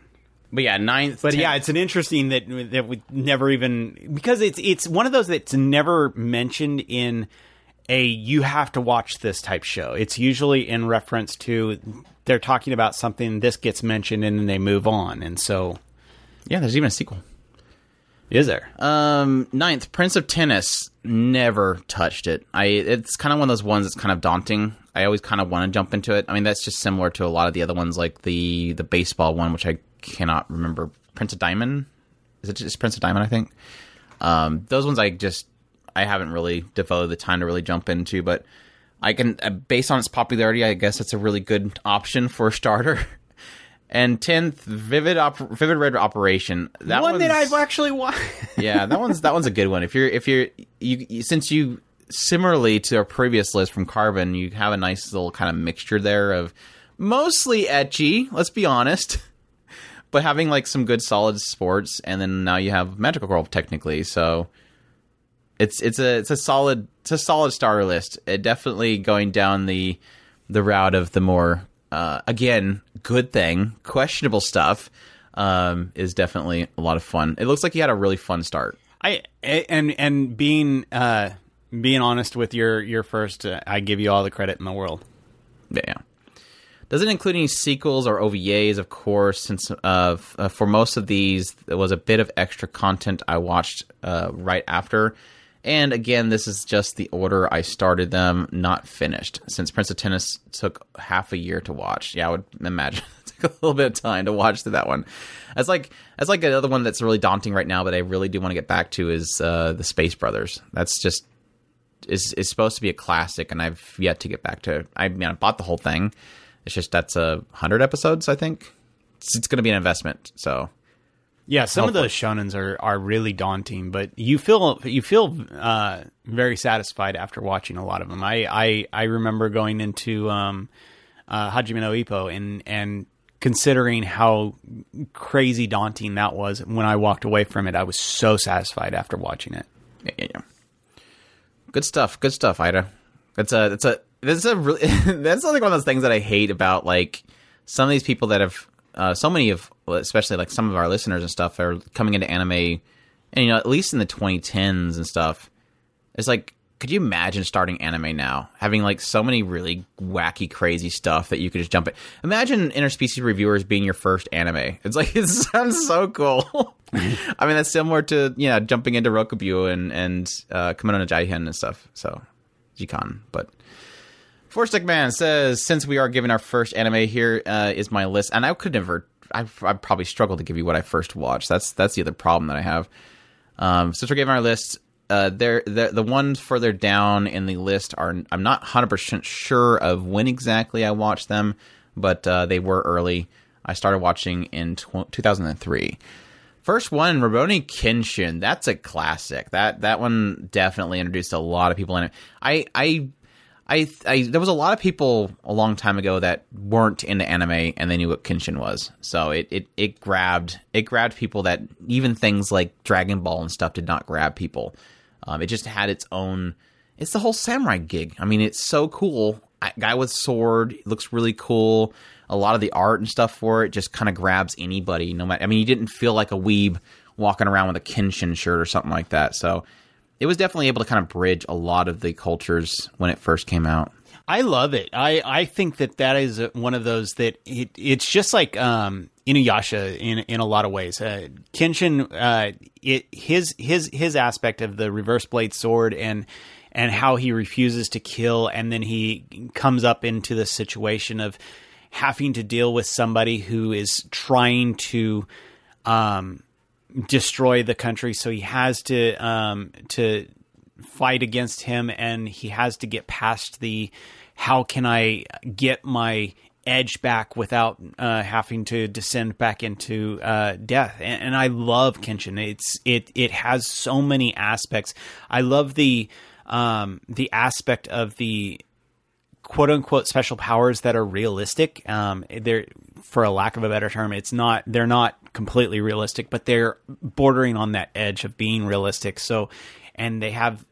But yeah, 9th. But 10th. Yeah, it's an interesting that we never even, because it's one of those that's never mentioned in a you have to watch this type show. It's usually in reference to they're talking about something, this gets mentioned, and then they move on. And so, yeah, there's even a sequel. Is there? 9th, Prince of Tennis. Never touched it. It's kind of one of those ones that's kind of daunting. I always kind of want to jump into it. I mean, that's just similar to a lot of the other ones, like the baseball one, which I cannot remember. Prince of Diamond? Is it just Prince of Diamond, I think? Those ones I haven't really devoted the time to really jump into, but I can, based on its popularity, I guess it's a really good option for a starter. And 10th, Vivid Red Operation. That one that I've actually watched. Yeah, that one's a good one. If you're since you similarly to our previous list from Carbon, you have a nice little kind of mixture there of mostly ecchi, let's be honest, but having like some good solid sports, and then now you have Magical Girl technically. So it's a solid starter list. It definitely going down the route of the more again, good thing, questionable stuff is definitely a lot of fun. It looks like you had a really fun start. And being honest with your first, I give you all the credit in the world. Yeah. Doesn't include any sequels or OVAs, of course, since for most of these, there was a bit of extra content I watched right after. And again, this is just the order I started them, not finished. Since Prince of Tennis took half a year to watch. Yeah, I would imagine it took a little bit of time to watch through that one. That's like another one that's really daunting right now, but I really do want to get back to is the Space Brothers. That's just it's supposed to be a classic, and I've yet to get back to it. I mean, I bought the whole thing. It's just that's 100 episodes, I think. It's going to be an investment, so... Yeah, some of those shonens are really daunting, but you feel very satisfied after watching a lot of them. I remember going into Hajime no Ippo and considering how crazy daunting that was. When I walked away from it, I was so satisfied after watching it. Yeah. Good stuff, Ida. That's that's like one of those things that I hate about like some of these people that have. So many of, especially like some of our listeners and stuff, are coming into anime, and you know, at least in the 2010s and stuff. It's like, could you imagine starting anime now, having like so many really wacky, crazy stuff that you could just jump in? Imagine Interspecies Reviewers being your first anime. It's like it sounds so cool. I mean, that's similar to jumping into Rokubu and Kimono no Jaihen and stuff. So, Jikan, but. Forstick Man says, since we are giving our first anime, here is my list. And I could never... I probably struggle to give you what I first watched. That's the other problem that I have. Since we're giving our list, The ones further down in the list are, I'm not 100% sure of when exactly I watched them, but they were early. I started watching in 2003. First one, Rurouni Kenshin. That's a classic. That one definitely introduced a lot of people in it. I there was a lot of people a long time ago that weren't into anime and they knew what Kenshin was. So it grabbed people that even things like Dragon Ball and stuff did not grab people. It just had its own. It's the whole samurai gig. I mean, it's so cool. Guy with sword looks really cool. A lot of the art and stuff for it just kind of grabs anybody. No matter. I mean, you didn't feel like a weeb walking around with a Kenshin shirt or something like that. So. It was definitely able to kind of bridge a lot of the cultures when it first came out. I love it. I think that is one of those that it's just like Inuyasha in a lot of ways. Kenshin, his aspect of the reverse blade sword and how he refuses to kill, and then he comes up into the situation of having to deal with somebody who is trying to destroy the country, so he has to fight against him, and he has to get past the how can I get my edge back without having to descend back into death. And I love Kenshin. It has so many aspects. I love the aspect of the quote unquote special powers that are realistic. They're, for a lack of a better term, they're not completely realistic, but they're bordering on that edge of being realistic. So, and they have,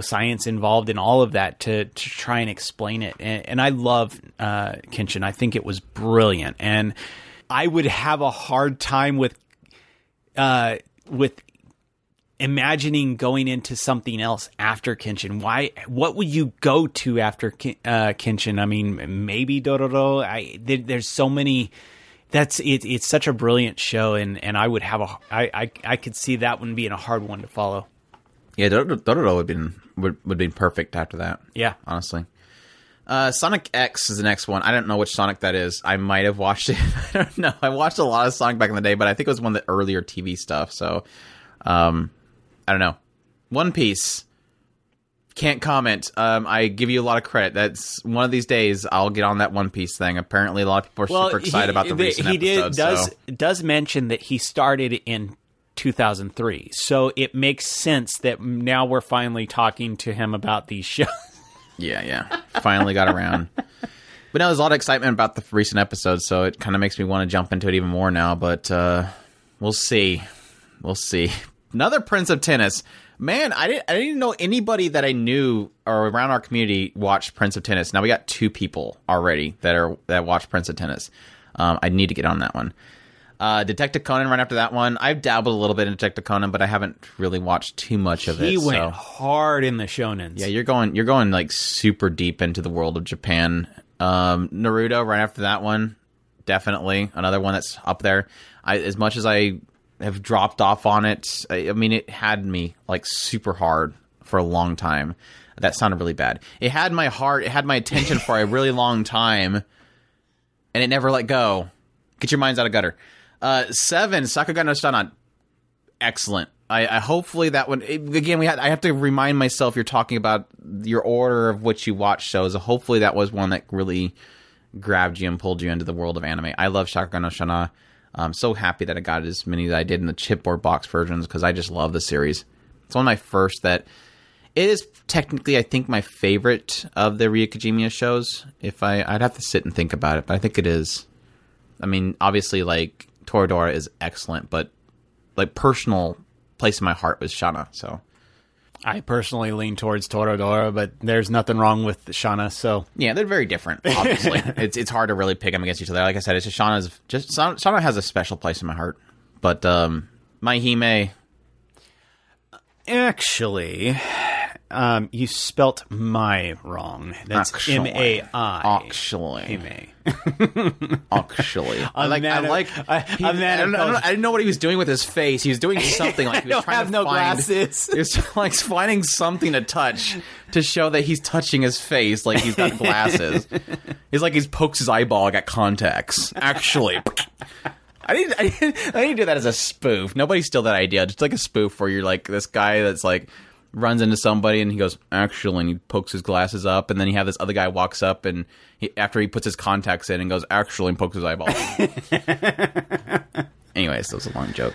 science involved in all of that to try and explain it. And I love Kenshin. I think it was brilliant. And I would have a hard time with imagining going into something else after Kenshin. What would you go to after Kenshin? I mean, maybe Dororo. There's so many. It's such a brilliant show, and I would have I could see that one being a hard one to follow. Yeah, Dororo would be perfect after that. Yeah, honestly. Sonic X is the next one. I don't know which Sonic that is. I might have watched it. I don't know. I watched a lot of Sonic back in the day, but I think it was one of the earlier TV stuff. So, I don't know. One Piece. Can't comment. I give you a lot of credit. That's one of these days I'll get on that One Piece thing. Apparently a lot of people are super excited about the recent episode. He does mention that he started in 2003. So it makes sense that now we're finally talking to him about these shows. Yeah. Finally got around. But now there's a lot of excitement about the recent episode, so it kind of makes me want to jump into it even more now. But we'll see. Another Prince of Tennis. Man, I didn't know anybody that I knew or around our community watched Prince of Tennis. Now we got two people already that watch Prince of Tennis. I need to get on that one. Detective Conan right after that one. I've dabbled a little bit in Detective Conan, but I haven't really watched too much of it. He went hard in the shonens. Yeah, you're going like super deep into the world of Japan. Naruto right after that one. Definitely another one that's up there. As much as I have dropped off on it. I mean, it had me like super hard for a long time. That sounded really bad. It had my heart. It had my attention for a really long time, and it never let go. Get your minds out of gutter. 7, Sakuga no Stunna. Excellent. I hopefully that one again. I have to remind myself. You're talking about your order of what you watch shows. Hopefully that was one that really grabbed you and pulled you into the world of anime. I love Sakuga no Stunna. I'm so happy that I got as many that I did in the chipboard box versions because I just love the series. It's one of my first that... It is technically, I think, my favorite of the Ryukijimiya shows. If I'd have to sit and think about it, but I think it is. I mean, obviously, like, Toradora is excellent, but, like, personal place in my heart was Shana, so... I personally lean towards Toradora, but there's nothing wrong with Shana, so... Yeah, they're very different, obviously. it's hard to really pick them against each other. Like I said, it's just Shana has a special place in my heart. But my Hime... Actually, you spelt my wrong. That's M-A-I. Actually. Hime. Actually. I didn't know what he was doing with his face. He was doing something like he was trying to find glasses. He was like finding something to touch to show that he's touching his face like he's got glasses. He's like he pokes his eyeball. I got contacts. Actually. I didn't do that as a spoof. Nobody steal that idea. Just like a spoof where you're like this guy that's like, runs into somebody and he goes, actually, and he pokes his glasses up. And then you have this other guy walks up and after he puts his contacts in and goes, actually, and pokes his eyeball. Anyways, that was a long joke.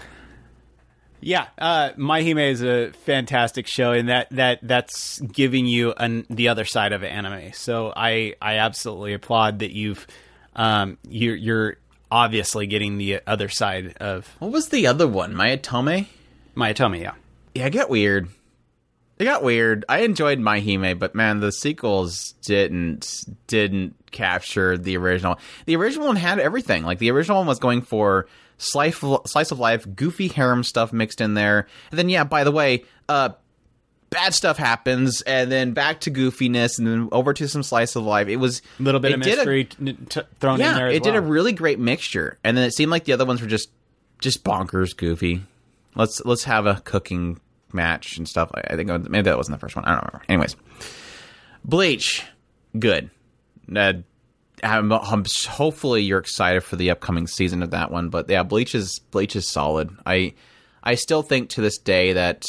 Yeah, Maihime is a fantastic show, and that's giving you the other side of anime. So I absolutely applaud that you've you're obviously getting the other side of... What was the other one? Mayatome? Mayatome, yeah. Yeah, it got weird. I enjoyed Maihime, but man, the sequels didn't capture the original. The original one had everything. Like, the original one was going for slice of life, goofy harem stuff mixed in there. And then, yeah, by the way, bad stuff happens, and then back to goofiness, and then over to some slice of life. It was a little bit of mystery thrown in there as well. Yeah, it did a really great mixture. And then it seemed like the other ones were just bonkers goofy. Let's have a cooking match and stuff. I think maybe that wasn't the first one. I don't remember. Anyways, Bleach, good. Hopefully you're excited for the upcoming season of that one, but yeah, Bleach is solid. I still think to this day that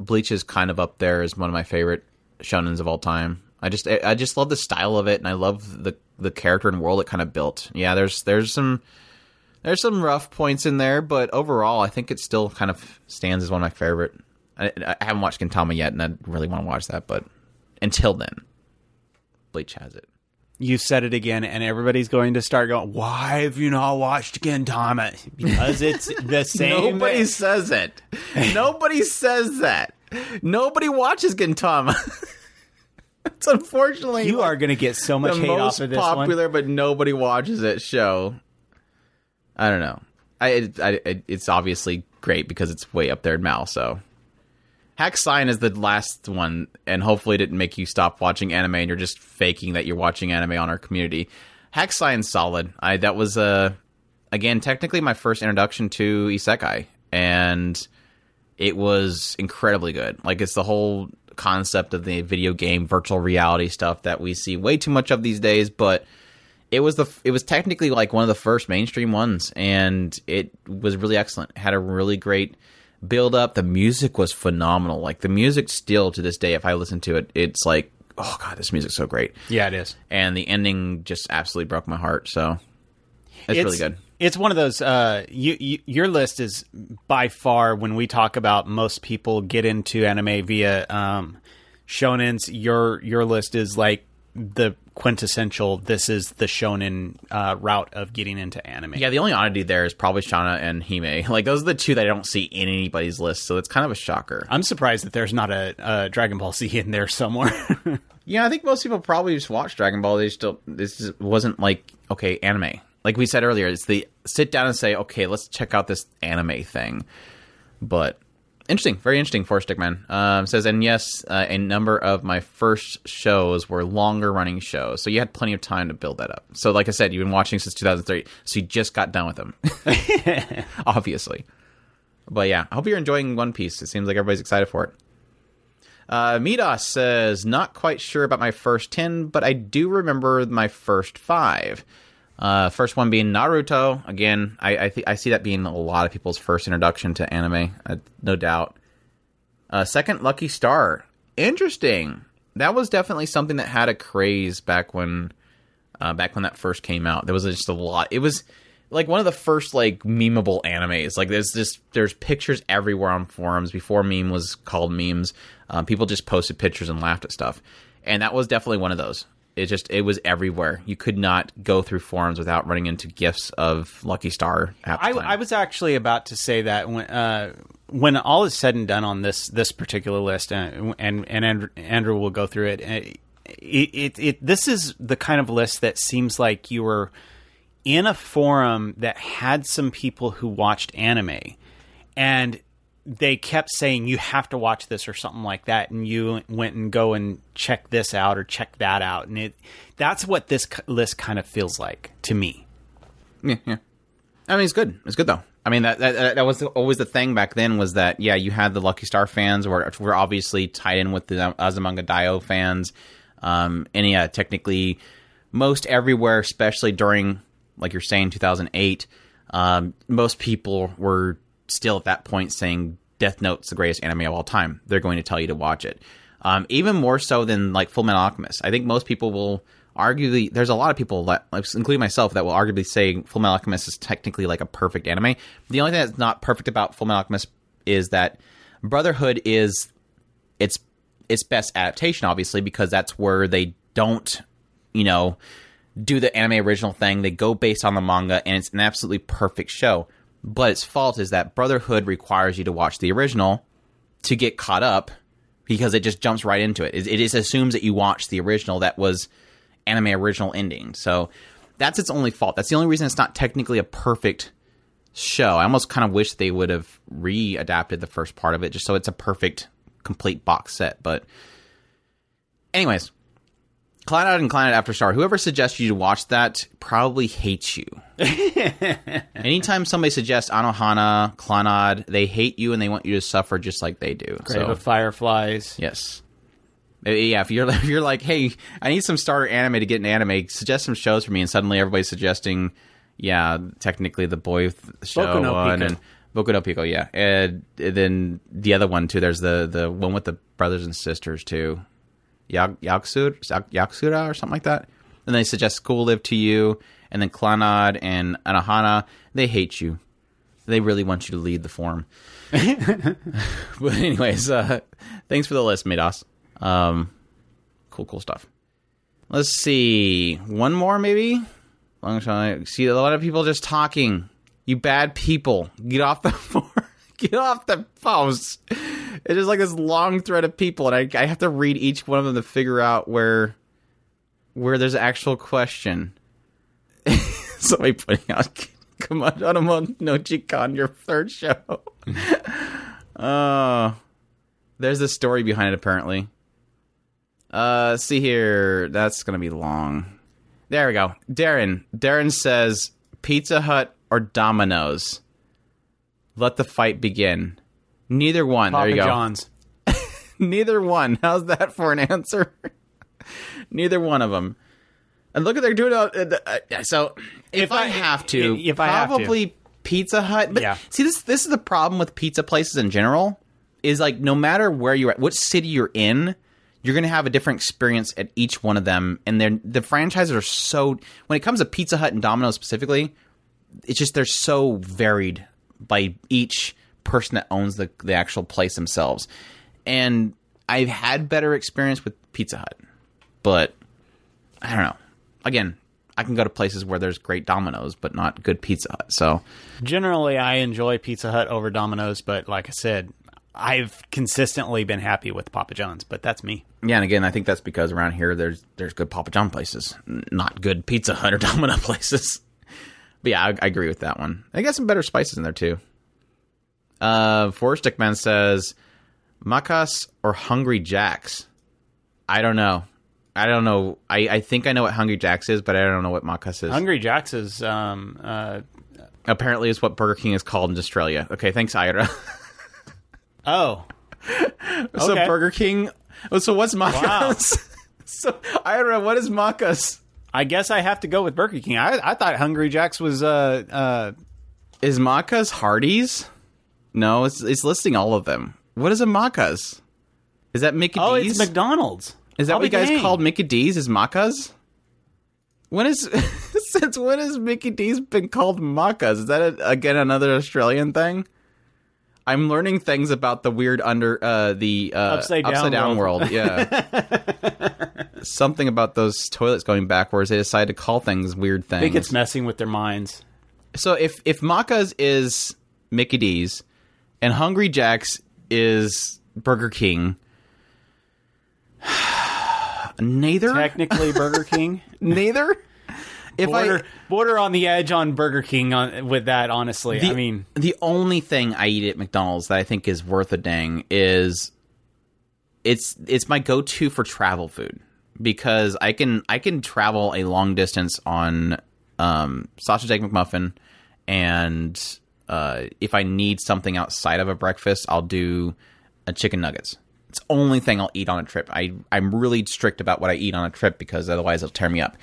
Bleach is kind of up there as one of my favorite shonens of all time. I just love the style of it, and I love the character and world it kind of built. Yeah, there's some rough points in there, but overall, I think it still kind of stands as one of my favorite. I haven't watched Gintama yet, and I really want to watch that, but until then, Bleach has it. You said it again, and everybody's going to start going, why have you not watched Gintama? Because it's the same. Nobody says it. Nobody says that. Nobody watches Gintama. It's unfortunately... You are going to get so much hate off of this one. The most popular, but nobody watches it show. I don't know. It's obviously great because it's way up there in Mal, so... Hack Sign is the last one, and hopefully it didn't make you stop watching anime and you're just faking that you're watching anime on our community. Hack Sign's solid. That was, again, technically my first introduction to Isekai, and it was incredibly good. Like, it's the whole concept of the video game virtual reality stuff that we see way too much of these days, but it was technically like one of the first mainstream ones, and it was really excellent. It had a really great... build up. The music was phenomenal. Like, the music still to this day, if I listen to it, it's like, oh god, this music's so great. Yeah, it is. And the ending just absolutely broke my heart. So it's really good. It's one of those. Your list is by far, when we talk about most people get into anime via shonens. Your list is like the quintessential. This is the shonen route of getting into anime. Yeah, the only oddity there is probably Shana and Hime. Like, those are the two that I don't see in anybody's list, so it's kind of a shocker. I'm surprised that there's not a Dragon Ball Z in there somewhere. Yeah, I think most people probably just watch Dragon Ball. This wasn't like, okay, anime. Like we said earlier, it's the sit down and say, okay, let's check out this anime thing. But interesting, very interesting. For Stickman says, and yes, a number of my first shows were longer running shows, so you had plenty of time to build that up. So, like I said, you've been watching since 2003, so you just got done with them, obviously. But yeah, I hope you're enjoying One Piece. It seems like everybody's excited for it. Midas says, not quite sure about my first 10, but I do remember my first 5. First one being Naruto. Again, I see that being a lot of people's first introduction to anime, no doubt. Second, Lucky Star. Interesting. That was definitely something that had a craze back when that first came out. There was just a lot. It was like one of the first like memeable animes. Like there's pictures everywhere on forums before meme was called memes. People just posted pictures and laughed at stuff, and that was definitely one of those. It was everywhere. You could not go through forums without running into GIFs of Lucky Star. I was actually about to say that when all is said and done on this particular list, and Andrew will go through it. This is the kind of list that seems like you were in a forum that had some people who watched anime, and they kept saying you have to watch this or something like that, and you went and go and check this out or check that out, and that's what this list kind of feels like to me. Yeah. I mean, it's good though. I mean, that was always the thing back then, was that, yeah, you had the Lucky Star fans, which were obviously tied in with the Azumanga Daioh fans, and yeah, technically most everywhere, especially during, like you're saying, 2008, most people were still at that point saying Death Note's the greatest anime of all time, they're going to tell you to watch it. Even more so than like Fullmetal Alchemist. I think most people will arguably, there's a lot of people, that, including myself, that will arguably say Fullmetal Alchemist is technically like a perfect anime. The only thing that's not perfect about Fullmetal Alchemist is that Brotherhood is its best adaptation, obviously, because that's where they don't, you know, do the anime original thing. They go based on the manga, and it's an absolutely perfect show. But its fault is that Brotherhood requires you to watch the original to get caught up, because it just jumps right into it. It just assumes that you watched the original that was anime original ending. So that's its only fault. That's the only reason it's not technically a perfect show. I almost kind of wish they would have re-adapted the first part of it just so it's a perfect, complete box set. But anyways, Cloud Out and Cloud Out After Star. Whoever suggests you to watch that probably hates you. Anytime somebody suggests Anohana, Cloud Out, they hate you and they want you to suffer just like they do. Grave of Fireflies. Yes. Yeah, if you're like, hey, I need some starter anime to get an anime, suggest some shows for me, and suddenly everybody's suggesting, yeah, technically the boy show Boku no one Pico. And Boku no Pico, yeah, and then the other one too. There's the one with the brothers and sisters too. Yakusura or something like that. And they suggest School Live to you, and then Clannad and Anohana. They hate you. They really want you to lead the forum. But anyways, thanks for the list, Midas. Cool stuff. Let's see. One more, maybe? Long time. See, a lot of people just talking. You bad people. Get off the forum. Get off the post. It's just like this long thread of people, and I have to read each one of them to figure out where there's an actual question. Somebody putting out, come on, no Chikan, your third show. There's a story behind it, apparently. See here. That's going to be long. There we go. Darren says, Pizza Hut or Domino's? Let the fight begin. Neither one. Papa there you go. John's. Neither one. How's that for an answer? Neither one of them. And look at they're doing it. So if I have to, probably Pizza Hut. But yeah. See, this is the problem with pizza places in general. Is like no matter where you're at, what city you're in, you're going to have a different experience at each one of them. And the franchises are so, when it comes to Pizza Hut and Domino's specifically, it's just they're so varied by each person that owns the actual place themselves. And I've had better experience with Pizza Hut. But I don't know. Again, I can go to places where there's great Domino's, but not good Pizza Hut. So generally, I enjoy Pizza Hut over Domino's. But like I said, I've consistently been happy with Papa John's, but that's me. Yeah, and again, I think that's because around here there's good Papa John places, not good Pizza Hut or Domino places. But yeah, I agree with that one. I got some better spices in there too. Forest Stickman says, Makas or Hungry Jack's? I don't know. I think I know what Hungry Jack's is, but I don't know what Makas is. Hungry Jack's is apparently is what Burger King is called in Australia. Okay, thanks, Ira. Oh, okay. So Burger King. Oh, so what's Makas? Wow. So Ira, what is Makas? I guess I have to go with Burger King. I thought Hungry Jack's was. Is Makas Hardee's? No, it's listing all of them. What is a Makas? Is that Mickey D's? Oh, it's McDonald's. Is that what you guys called Mickey D's? Is Makas? Since when has Mickey D's been called Makas? Is that again another Australian thing? I'm learning things about the weird upside down world. Yeah. Something about those toilets going backwards. They decide to call things weird things. I think it's messing with their minds. So if Makas is Mickey D's and Hungry Jack's is Burger King, neither? Technically Burger King? Neither? Border on the edge on Burger King with that, honestly. I mean, the only thing I eat at McDonald's that I think is worth a dang is it's my go-to for travel food, because I can travel a long distance on sausage egg McMuffin, and if I need something outside of a breakfast, I'll do a chicken nuggets. It's the only thing I'll eat on a trip. I'm really strict about what I eat on a trip because otherwise it'll tear me up.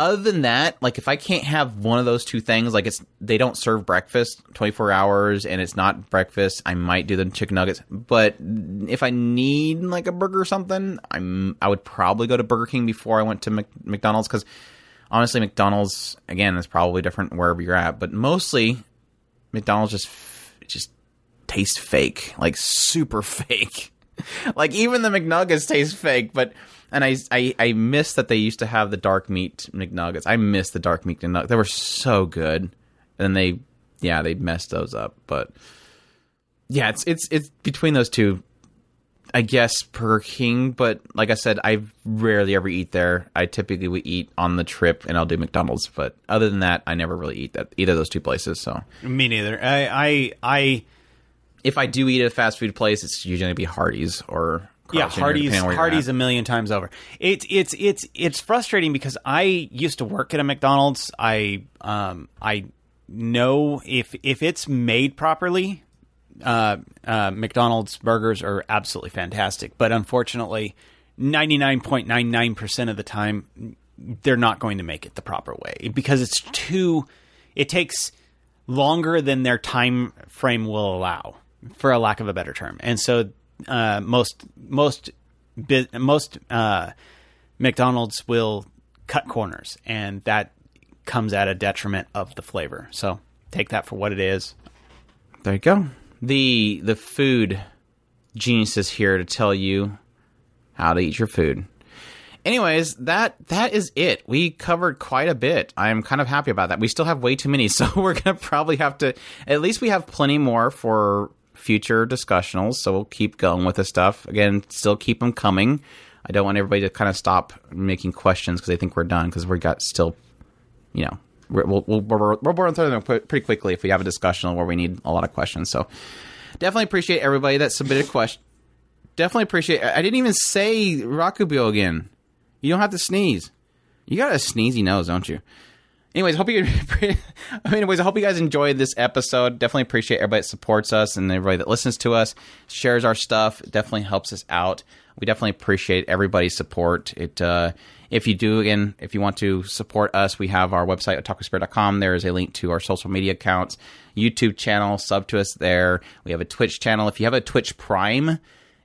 other than that, like, if I can't have one of those two things, like, it's they don't serve breakfast 24 hours and it's not breakfast, I might do the chicken nuggets. But if I need, like, a burger or something, I would probably go to Burger King before I went to McDonald's, because honestly, McDonald's, again, is probably different wherever you're at. But mostly, McDonald's just tastes fake, like super fake. Like, even the McNuggets taste fake, but... And I miss that they used to have the dark meat McNuggets. I miss the dark meat McNuggets. They were so good. And then they messed those up. But yeah, it's between those two, I guess, Burger King. But like I said, I rarely ever eat there. I typically would eat on the trip, and I'll do McDonald's. But other than that, I never really eat that either of those two places. So me neither. I if I do eat at a fast food place, it's usually going to be Hardee's or... Yeah, Hardee's a million times over. It's frustrating because I used to work at a McDonald's. I know if it's made properly, McDonald's burgers are absolutely fantastic. But unfortunately, 99.99% of the time, they're not going to make it the proper way because it takes longer than their time frame will allow, for a lack of a better term, and so. Most McDonald's will cut corners, and that comes at a detriment of the flavor. So take that for what it is. There you go. The food genius is here to tell you how to eat your food. Anyways, that is it. We covered quite a bit. I am kind of happy about that. We still have way too many, so we're gonna probably have to. At least we have plenty more for future discussionals, so we'll keep going with this stuff. Again, still keep them coming. I don't want everybody to kind of stop making questions because they think we're done, because we got still, you know, we're burning through them pretty quickly if we have a discussional where we need a lot of questions. So definitely appreciate everybody that submitted questions. Definitely appreciate... I didn't even say Rakubyo again. You don't have to sneeze. You got a sneezy nose, don't you? Anyways, I hope you guys enjoyed this episode. Definitely appreciate everybody that supports us and everybody that listens to us, shares our stuff. It definitely helps us out. We definitely appreciate everybody's support. If you do, again, if you want to support us, we have our website, OtakuSpirit.com. There is a link to our social media accounts, YouTube channel, sub to us there. We have a Twitch channel. If you have a Twitch Prime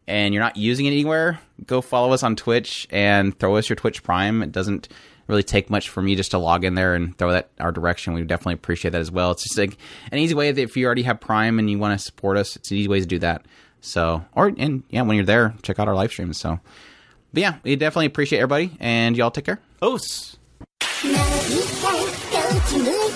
and you're not using it anywhere, go follow us on Twitch and throw us your Twitch Prime. It doesn't really take much for me just to log in there and throw that our direction. We definitely appreciate that as well. It's just like an easy way that if you already have Prime and you want to support us, it's an easy way to do that. So, when you're there, check out our live streams. So, but yeah, we definitely appreciate everybody, and y'all take care. Os. Go to move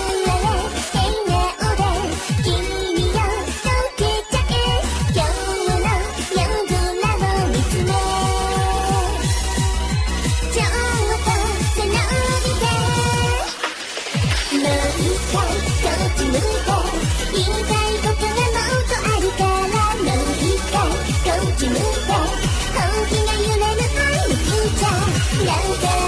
back, hoping that you learn to find the future.